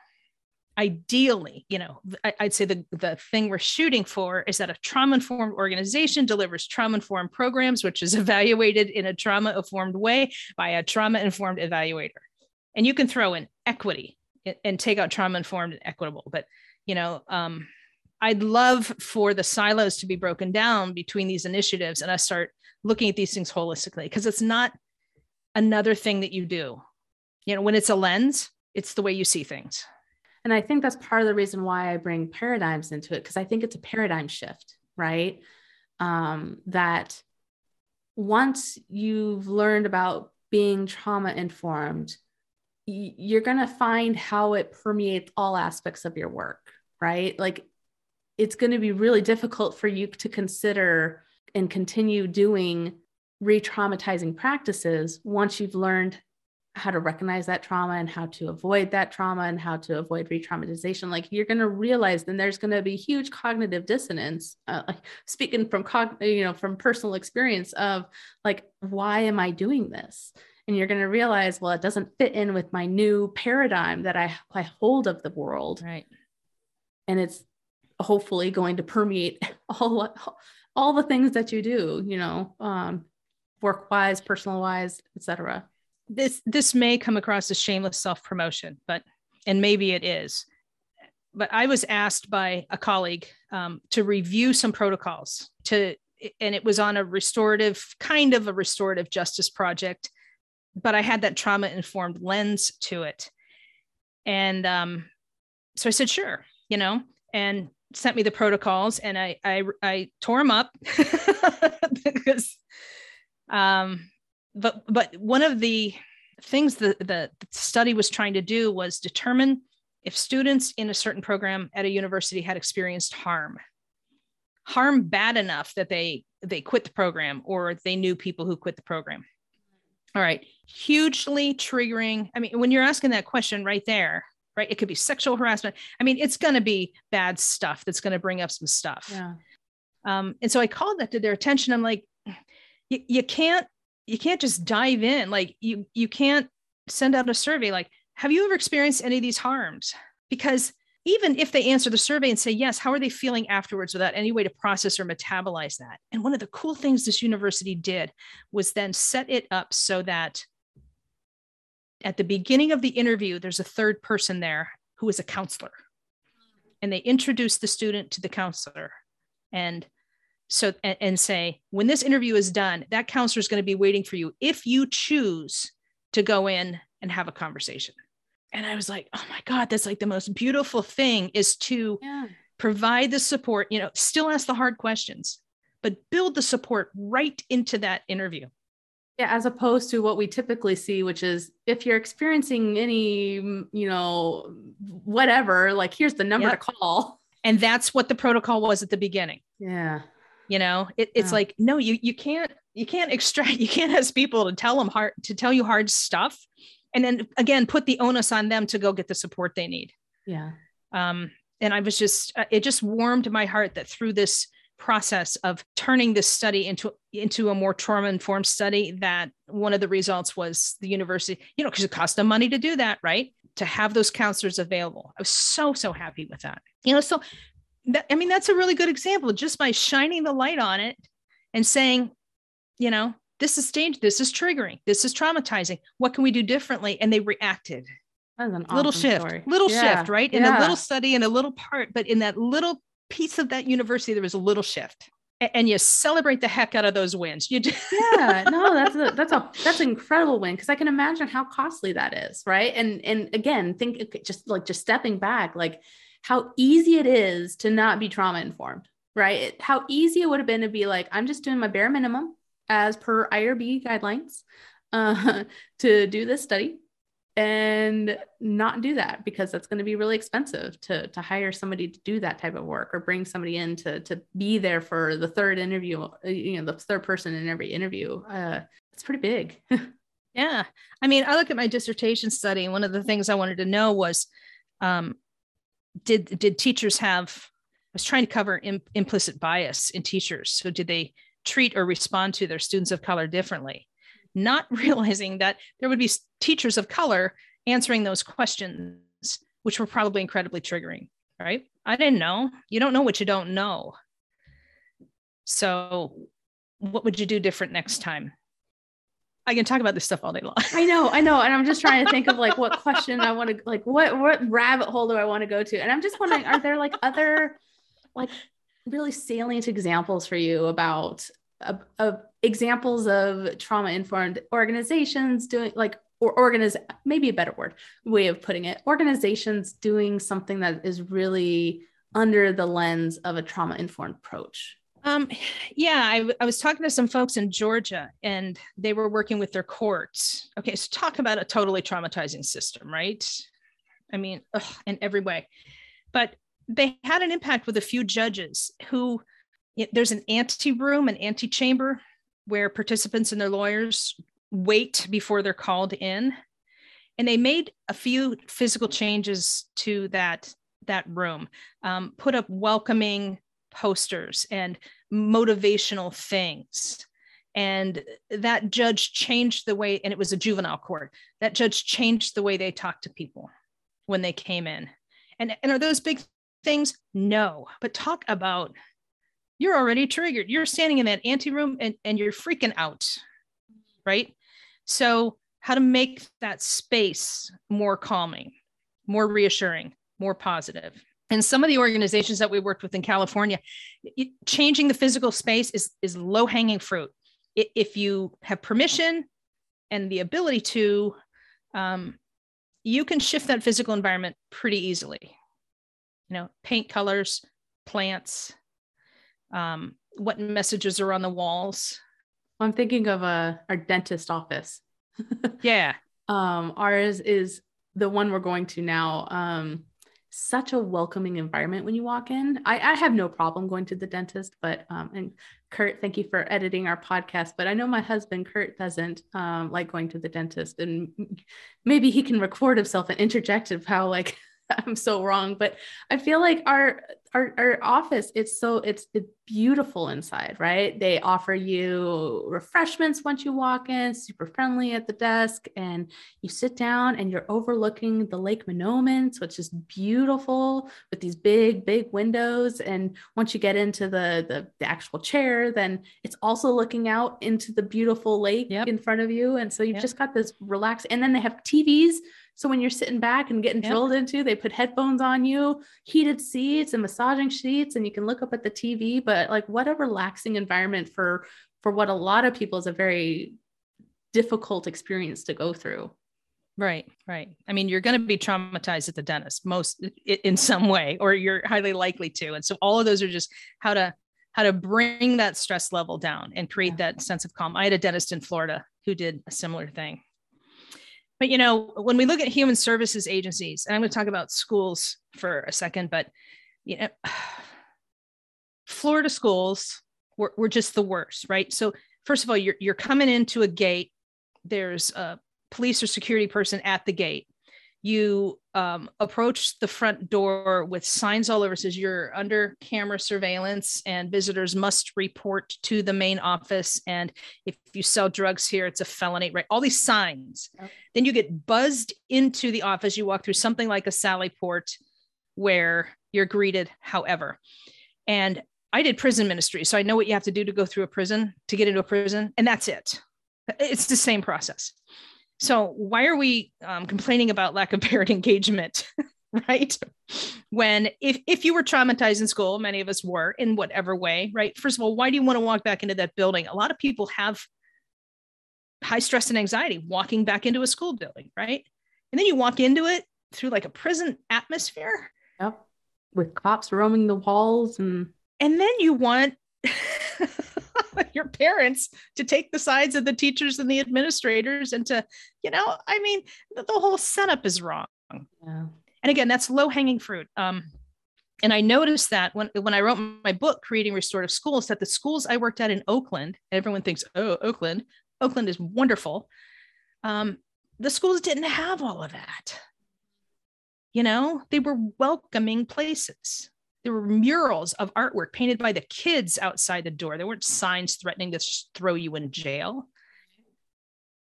ideally, you know, I, I'd say the, the thing we're shooting for is that a trauma-informed organization delivers trauma-informed programs, which is evaluated in a trauma-informed way by a trauma-informed evaluator. And you can throw in equity and take out trauma-informed and equitable. But, you know, um, I'd love for the silos to be broken down between these initiatives and us start looking at these things holistically, because it's not another thing that you do. You know, when it's a lens, it's the way you see things. And I think that's part of the reason why I bring paradigms into it, because I think it's a paradigm shift, right? Um, that once you've learned about being trauma-informed, you're going to find how it permeates all aspects of your work, right? Like, it's going to be really difficult for you to consider and continue doing re-traumatizing practices once you've learned how to recognize that trauma and how to avoid that trauma and how to avoid re-traumatization. Like, you're going to realize then there's going to be huge cognitive dissonance, uh, like speaking from, cog- you know, from personal experience of like, why am I doing this? And you're going to realize, well, it doesn't fit in with my new paradigm that I, I hold of the world. Right. And it's hopefully going to permeate all, all the things that you do, you know, um, work-wise, personal-wise, et cetera. This, this may come across as shameless self-promotion, but, and maybe it is, but I was asked by a colleague um, to review some protocols to, and it was on a restorative, kind of a restorative justice project, but I had that trauma-informed lens to it. And um, so I said, sure, you know, and sent me the protocols, and I, I, I tore them up because, um, But but one of the things that the study was trying to do was determine if students in a certain program at a university had experienced harm, harm bad enough that they, they quit the program or they knew people who quit the program. All right. Hugely triggering. I mean, when you're asking that question right there, right, it could be sexual harassment. I mean, it's going to be bad stuff that's going to bring up some stuff. Yeah. Um, and so I called that to their attention. I'm like, you can't, you can't just dive in. Like you, you can't send out a survey. Like, have you ever experienced any of these harms? Because even if they answer the survey and say, yes, how are they feeling afterwards without any way to process or metabolize that? And one of the cool things this university did was then set it up so that at the beginning of the interview, there's a third person there who is a counselor, and they introduce the student to the counselor and So, and say, when this interview is done, that counselor is going to be waiting for you if you choose to go in and have a conversation. And I was like, oh my God, that's like the most beautiful thing, is to yeah. provide the support, you know, still ask the hard questions, but build the support right into that interview. Yeah. As opposed to what we typically see, which is if you're experiencing any, you know, whatever, like here's the number yep. to call. And that's what the protocol was at the beginning. Yeah. You know, it, it's yeah. like, no, you, you can't, you can't extract, you can't ask people to tell them hard, to tell you hard stuff. And then again, put the onus on them to go get the support they need. Yeah. Um, and I was just, uh, it just warmed my heart that through this process of turning this study into, into a more trauma-informed study, that one of the results was the university, you know, because it cost them money to do that, right? To have those counselors available. I was so, so happy with that. You know, so That, I mean, that's a really good example, just by shining the light on it and saying, you know, this is dangerous, this is triggering, this is traumatizing. What can we do differently? And they reacted. That was an awesome little shift, story. little yeah. shift, right? In yeah. a little study, in a little part, but in that little piece of that university, there was a little shift. A- and you celebrate the heck out of those wins. You do. yeah, no, that's a, that's a that's an incredible win, because I can imagine how costly that is, right? And and again, think just like just stepping back, like. How easy it is to not be trauma informed, right? How easy it would have been to be like, I'm just doing my bare minimum as per I R B guidelines uh, to do this study, and not do that, because that's going to be really expensive to, to hire somebody to do that type of work, or bring somebody in to, to be there for the third interview, you know, the third person in every interview. Uh, it's pretty big. yeah. I mean, I look at my dissertation study, and one of the things I wanted to know was, um, Did did teachers have, I was trying to cover im, implicit bias in teachers. So did they treat or respond to their students of color differently? Not realizing that there would be teachers of color answering those questions which were probably incredibly triggering, right? I didn't know. You don't know what you don't know. So what would you do different next time? I can talk about this stuff all day long. I know, I know. And I'm just trying to think of like what question I want to, like what, what rabbit hole do I want to go to? And I'm just wondering, are there like other like really salient examples for you about uh, uh, examples of trauma-informed organizations doing like, or organize, maybe a better word, way of putting it, organizations doing something that is really under the lens of a trauma-informed approach? Um, yeah, I, I was talking to some folks in Georgia and they were working with their courts. Okay. So talk about a totally traumatizing system, right? I mean, ugh, in every way, but they had an impact with a few judges who, you know, there's an ante room, an ante chamber where participants and their lawyers wait before they're called in. And they made a few physical changes to that, that room, um, put up welcoming posters and motivational things. And that judge changed the way, and it was a juvenile court, that judge changed the way they talked to people when they came in. And, and are those big things? No, but talk about, you're already triggered. You're standing in that ante room and, and you're freaking out, right? So how to make that space more calming, more reassuring, more positive. And some of the organizations that we worked with in California, it, changing the physical space is, is low-hanging fruit. If you have permission and the ability to, um, you can shift that physical environment pretty easily. You know, paint colors, plants, um, what messages are on the walls. I'm thinking of a, our dentist office. Yeah. Um, ours is the one we're going to now. Um, such a welcoming environment when you walk in. I, I have no problem going to the dentist, but, um, and Kurt, thank you for editing our podcast, but I know my husband, Kurt, doesn't, um, like going to the dentist, and maybe he can record himself and interject of how like, I'm so wrong, but I feel like our, our, our office, it's so, it's, it's beautiful inside, right? They offer you refreshments once you walk in, super friendly at the desk, and you sit down and you're overlooking the Lake Monoman. So it's just beautiful with these big, big windows. And once you get into the, the, the actual chair, then it's also looking out into the beautiful lake yep. in front of you. And so you've yep. just got this relaxed, and then they have T Vs. So when you're sitting back and getting yep. drilled into, they put headphones on you, heated seats and massaging sheets, and you can look up at the T V, but like what a relaxing environment for, for what a lot of people is a very difficult experience to go through. Right. Right. I mean, you're going to be traumatized at the dentist most in some way, or you're highly likely to. And so all of those are just how to, how to bring that stress level down and create yeah. that sense of calm. I had a dentist in Florida who did a similar thing. But, you know, when we look at human services agencies, and I'm going to talk about schools for a second, but, you know, Florida schools were, were just the worst, right? So first of all, you're, you're coming into a gate. There's a police or security person at the gate. You um, approach the front door with signs all over. It says you're under camera surveillance and visitors must report to the main office. And if you sell drugs here, it's a felony, right? All these signs. Okay. Then you get buzzed into the office. You walk through something like a Sally Port where you're greeted, however. And I did prison ministry, so I know what you have to do to go through a prison, to get into a prison. And that's it. It's the same process. So why are we um, complaining about lack of parent engagement, right? When if, if you were traumatized in school, many of us were in whatever way, right? First of all, why do you want to walk back into that building? A lot of people have high stress and anxiety walking back into a school building, right? And then you walk into it through like a prison atmosphere. Yep. With cops roaming the walls. And, and then you want... your parents to take the sides of the teachers and the administrators and to, you know, I mean, the, the whole setup is wrong. Yeah. And again, that's low hanging fruit. Um, and I noticed that when, when I wrote my book, Creating Restorative Schools, that the schools I worked at in Oakland, everyone thinks, oh, Oakland, Oakland is wonderful. Um, the schools didn't have all of that. You know, they were welcoming places. There were murals of artwork painted by the kids outside the door. There weren't signs threatening to throw you in jail.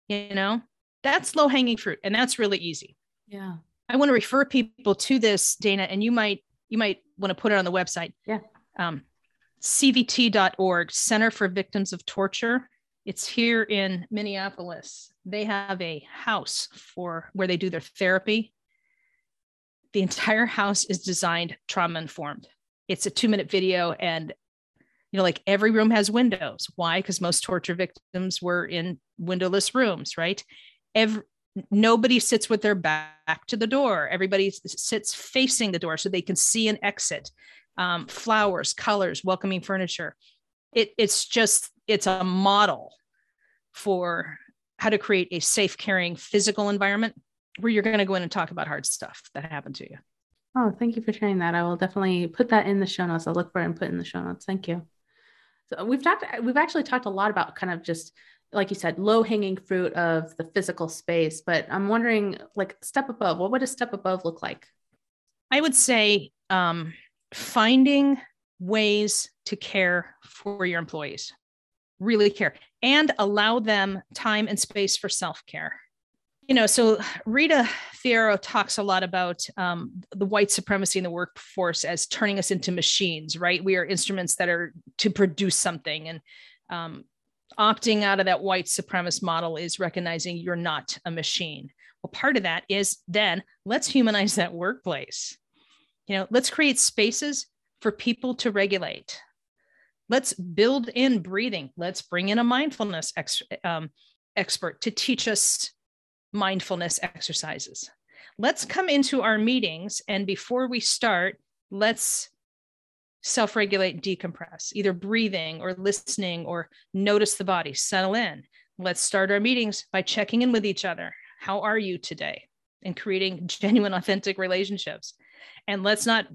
You know, that's low hanging fruit. And that's really easy. Yeah. I want to refer people to this, Dana, and you might you might want to put it on the website. Yeah. Um, C V T dot org, Center for Victims of Torture. It's here in Minneapolis. They have a house for where they do their therapy. The entire house is designed trauma-informed. It's a two-minute video, and you know, like every room has windows. Why? Because most torture victims were in windowless rooms, right? Every, nobody sits with their back to the door. Everybody sits facing the door so they can see an exit. Um, flowers, colors, welcoming furniture. It, it's just, it's a model for how to create a safe, caring, physical environment where you're going to go in and talk about hard stuff that happened to you. Oh, thank you for sharing that. I will definitely put that in the show notes. I'll look for it and put it in the show notes. Thank you. So we've talked, we've actually talked a lot about kind of just, like you said, low hanging fruit of the physical space, but I'm wondering, like, step above, what would a step above look like? I would say, um, finding ways to care for your employees, really care, and allow them time and space for self-care. You know, so Rita Fierro talks a lot about um, the white supremacy in the workforce as turning us into machines, right? We are instruments that are to produce something, and um, opting out of that white supremacist model is recognizing you're not a machine. Well, part of that is then let's humanize that workplace. You know, let's create spaces for people to regulate. Let's build in breathing. Let's bring in a mindfulness ex- um, expert to teach us mindfulness exercises. Let's come into our meetings, and before we start, let's self-regulate and decompress, either breathing or listening or notice the body, settle in. Let's start our meetings by checking in with each other. How are you today? And creating genuine, authentic relationships. And let's not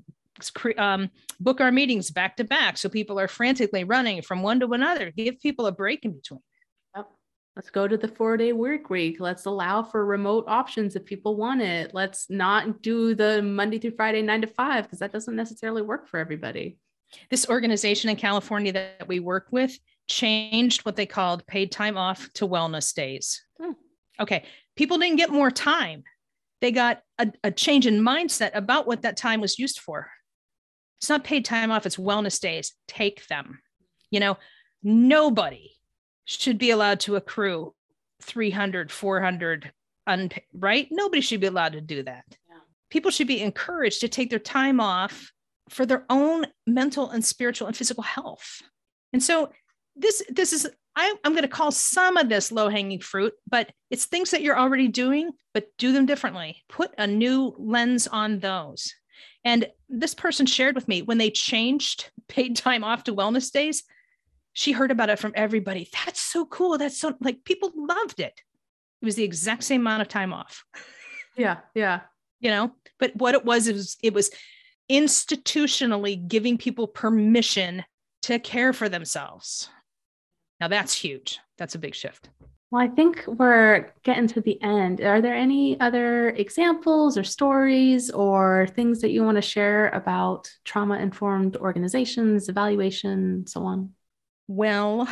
um, book our meetings back to back so people are frantically running from one to another. Give people a break in between. Yep. Let's go to the four-day work week. Let's allow for remote options if people want it. Let's not do the Monday through Friday nine to five because that doesn't necessarily work for everybody. This organization in California that we work with changed what they called paid time off to wellness days. Hmm. Okay, people didn't get more time. They got a, a change in mindset about what that time was used for. It's not paid time off. It's wellness days. Take them. You know, nobody should be allowed to accrue three hundred, four hundred, unpaid, right? Nobody should be allowed to do that. Yeah. People should be encouraged to take their time off for their own mental and spiritual and physical health. And so this, this is, I, I'm going to call some of this low-hanging fruit, but it's things that you're already doing, but do them differently. Put a new lens on those. And this person shared with me when they changed paid time off to wellness days, she heard about it from everybody. That's so cool. That's so, like, people loved it. It was the exact same amount of time off. Yeah. Yeah. You know, but what it was, it was, it was institutionally giving people permission to care for themselves. Now that's huge. That's a big shift. Well, I think we're getting to the end. Are there any other examples or stories or things that you want to share about trauma-informed organizations, evaluation, so on? Well,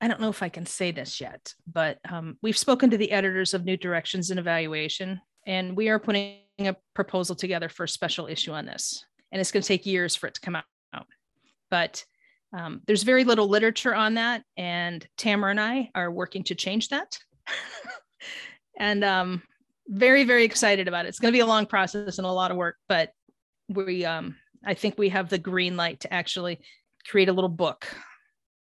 I don't know if I can say this yet, but um, we've spoken to the editors of New Directions in Evaluation, and we are putting a proposal together for a special issue on this. And it's going to take years for it to come out. But Um, there's very little literature on that, and Tamara and I are working to change that. And um, very, very excited about it. It's going to be a long process and a lot of work, but we, um, I think we have the green light to actually create a little book.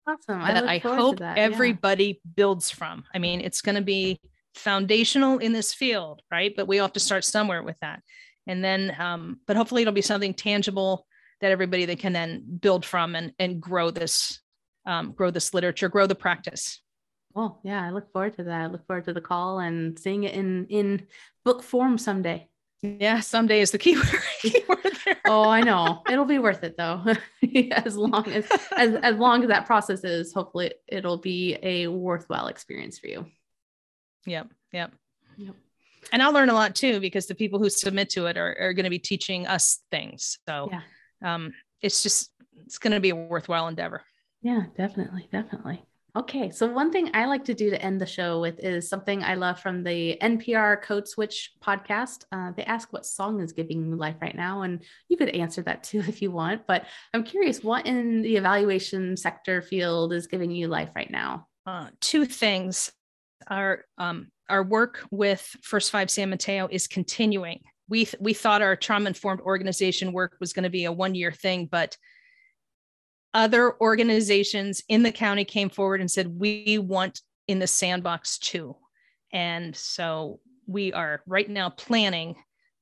Awesome. That I, I hope that. Everybody yeah. builds from. I mean, it's going to be foundational in this field, right? But we all have to start somewhere with that. And then, um, but hopefully it'll be something tangible that everybody they can then build from and, and grow this, um, grow this literature, grow the practice. Well, yeah, I look forward to that. I look forward to the call and seeing it in, in book form someday. Yeah. Someday is the key word, key word there. Oh, I know. It'll be worth it though. as long as, as, as long as that process is, hopefully it'll be a worthwhile experience for you. Yep. Yep. Yep. And I'll learn a lot too, because the people who submit to it are, are going to be teaching us things. So yeah. Um, it's just, it's going to be a worthwhile endeavor. Yeah, definitely. Definitely. Okay, so one thing I like to do to end the show with is something I love from the N P R Code Switch podcast. Uh, they ask what song is giving you life right now, and you could answer that too if you want, but I'm curious, what in the evaluation sector field is giving you life right now? Uh, two things. Our um, our work with First Five San Mateo is continuing. We, th- we thought our trauma-informed organization work was going to be a one-year thing, but other organizations in the county came forward and said, we want in the sandbox too. And so we are right now planning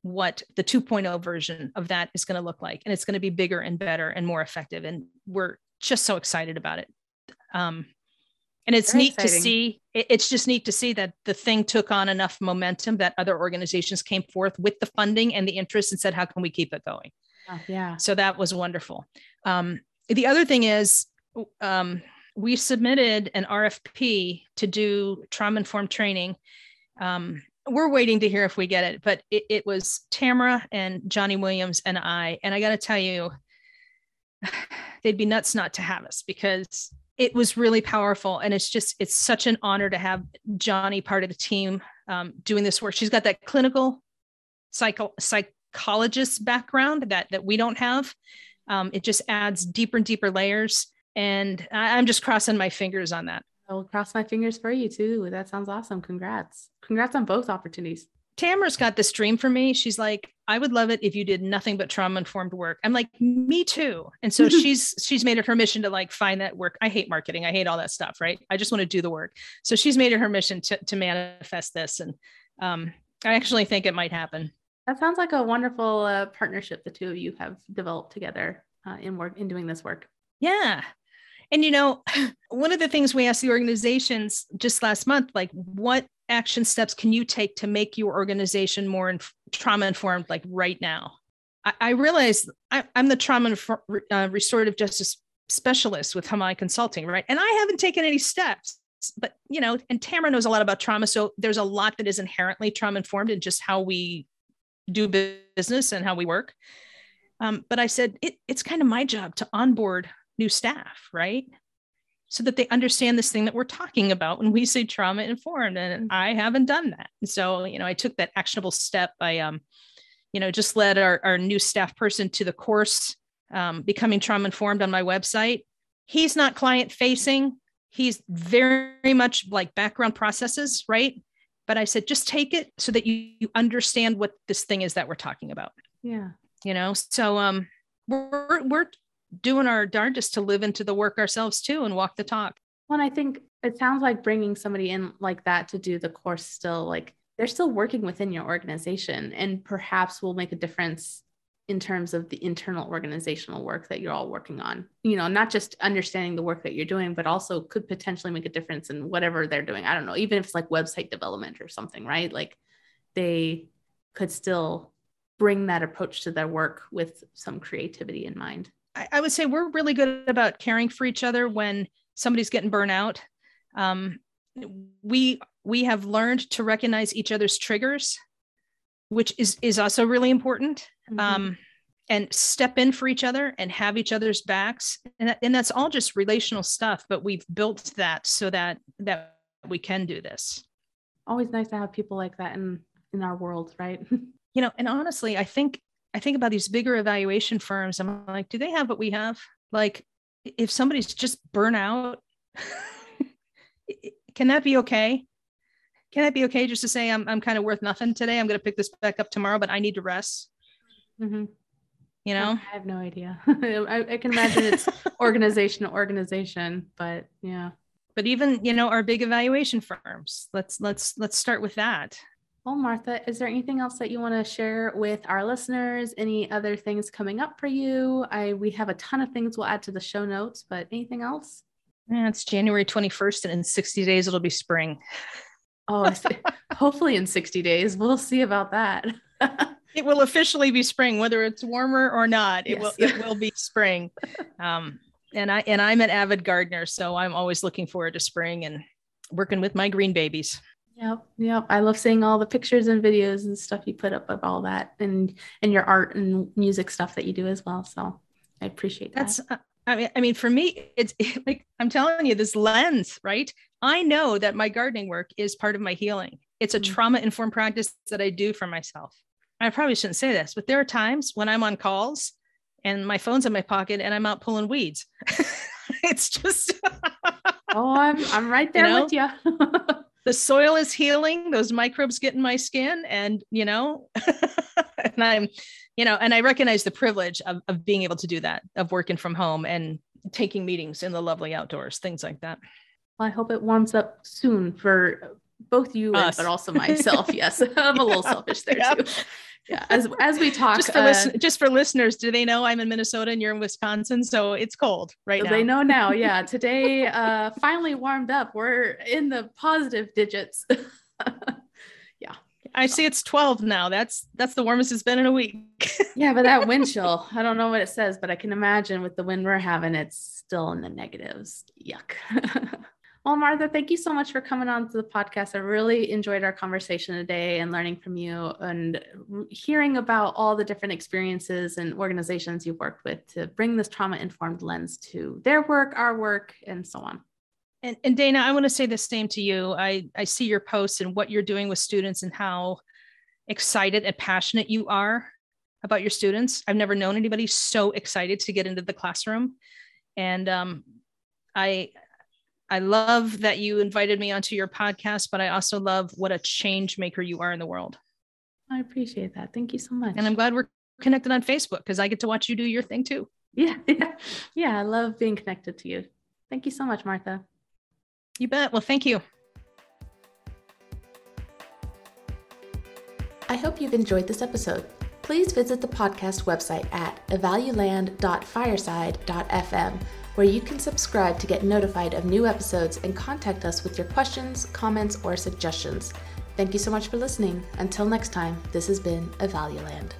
what the two point oh version of that is going to look like. And it's going to be bigger and better and more effective. And we're just so excited about it. Um, and it's Very neat exciting. to see, it, it's just neat to see that the thing took on enough momentum that other organizations came forth with the funding and the interest and said, how can we keep it going? Oh, yeah. So that was wonderful. Um, The other thing is um, we submitted an R F P to do trauma-informed training. Um, we're waiting to hear if we get it, but it, it was Tamara and Johnnie Williams and I, and I got to tell you, they'd be nuts not to have us because it was really powerful. And it's just, it's such an honor to have Johnnie part of the team um, doing this work. She's got that clinical psycho- psychologist background that, that we don't have. Um, it just adds deeper and deeper layers. And I, I'm just crossing my fingers on that. I'll cross my fingers for you too. That sounds awesome. Congrats. Congrats on both opportunities. Tamara's got this dream for me. She's like, I would love it if you did nothing but trauma-informed work. I'm like, me too. And so she's, she's made it her mission to like find that work. I hate marketing. I hate all that stuff. Right. I just want to do the work. So she's made it her mission to, to manifest this. And um, I actually think it might happen. That sounds like a wonderful uh, partnership the two of you have developed together uh, in work in doing this work. Yeah. And, you know, one of the things we asked the organizations just last month, like what action steps can you take to make your organization more inf- trauma informed, like right now? I, I realized I- I'm the trauma infor- uh, restorative justice specialist with Hamai Consulting, right? And I haven't taken any steps. But, you know, and Tamara knows a lot about trauma. So there's a lot that is inherently trauma informed in just how we do business and how we work. Um, but I said, it, it's kind of my job to onboard new staff, right? So that they understand this thing that we're talking about when we say trauma informed, and I haven't done that. And so, you know, I took that actionable step. I, um, you know, just led our, our new staff person to the course, um, Becoming Trauma Informed on my website. He's not client facing. He's very much like background processes, right? But I said, just take it so that you, you understand what this thing is that we're talking about. Yeah. You know, so um, we're, we're doing our darndest to live into the work ourselves too and walk the talk. Well, and I think it sounds like bringing somebody in like that to do the course still, like they're still working within your organization and perhaps will make a difference in terms of the internal organizational work that you're all working on, you know, not just understanding the work that you're doing, but also could potentially make a difference in whatever they're doing. I don't know, even if it's like website development or something, right? Like they could still bring that approach to their work with some creativity in mind. I, I would say we're really good about caring for each other when somebody's getting burnt out. Um, we, we have learned to recognize each other's triggers, which is, is also really important. Mm-hmm. Um, and step in for each other and have each other's backs. And, that, and that's all just relational stuff, but we've built that so that, that we can do this. Always nice to have people like that in, in our world, right? You know, and honestly, I think, I think about these bigger evaluation firms. I'm like, do they have what we have? Like if somebody's just burnt out, can that be okay? Can that be okay just to say, I'm, I'm kind of worth nothing today. I'm going to pick this back up tomorrow, but I need to rest. Mm-hmm. You know, I have no idea. I, I can imagine it's organization to organization, but yeah. But even, you know, our big evaluation firms, let's, let's, let's start with that. Well, Martha, is there anything else that you want to share with our listeners? Any other things coming up for you? I, we have a ton of things we'll add to the show notes, but anything else? Yeah, it's January twenty-first and in sixty days, it'll be spring. Oh, hopefully in sixty days, we'll see about that. It will officially be spring, whether it's warmer or not. It yes. will. It will be spring. Um, and I and I'm an avid gardener, so I'm always looking forward to spring and working with my green babies. Yep, yep. I love seeing all the pictures and videos and stuff you put up of all that, and and your art and music stuff that you do as well. So I appreciate that. That's uh, I mean, I mean, for me, it's like, I'm telling you, this lens, right? I know that my gardening work is part of my healing. It's a mm-hmm. trauma-informed practice that I do for myself. I probably shouldn't say this, but there are times when I'm on calls and my phone's in my pocket and I'm out pulling weeds. It's just, oh, I'm, I'm right there, you know, with you. The soil is healing. Those microbes get in my skin and, you know, and I'm, you know, and I recognize the privilege of, of being able to do that, of working from home and taking meetings in the lovely outdoors, things like that. Well, I hope it warms up soon for both you, and, but also myself. Yes. I'm a little selfish there yeah. too. Yeah. As, as we talk, just for, uh, listen, just for listeners, do they know I'm in Minnesota and you're in Wisconsin? So it's cold right now. They know now. Yeah. Today, uh, finally warmed up. We're in the positive digits. Yeah. I see it's twelve now. That's, that's the warmest it's been in a week. Yeah. But that wind chill, I don't know what it says, but I can imagine with the wind we're having, it's still in the negatives. Yuck. Well, Martha, thank you so much for coming on to the podcast. I really enjoyed our conversation today and learning from you and hearing about all the different experiences and organizations you've worked with to bring this trauma-informed lens to their work, our work, and so on. And, and Dana, I want to say the same to you. I, I see your posts and what you're doing with students and how excited and passionate you are about your students. I've never known anybody so excited to get into the classroom. And um, I... I love that you invited me onto your podcast, but I also love what a change maker you are in the world. I appreciate that. Thank you so much. And I'm glad we're connected on Facebook because I get to watch you do your thing too. Yeah. Yeah. Yeah. I love being connected to you. Thank you so much, Martha. You bet. Well, thank you. I hope you've enjoyed this episode. Please visit the podcast website at evaluland dot fireside dot f m. where you can subscribe to get notified of new episodes and contact us with your questions, comments, or suggestions. Thank you so much for listening. Until next time, this has been Evaluland.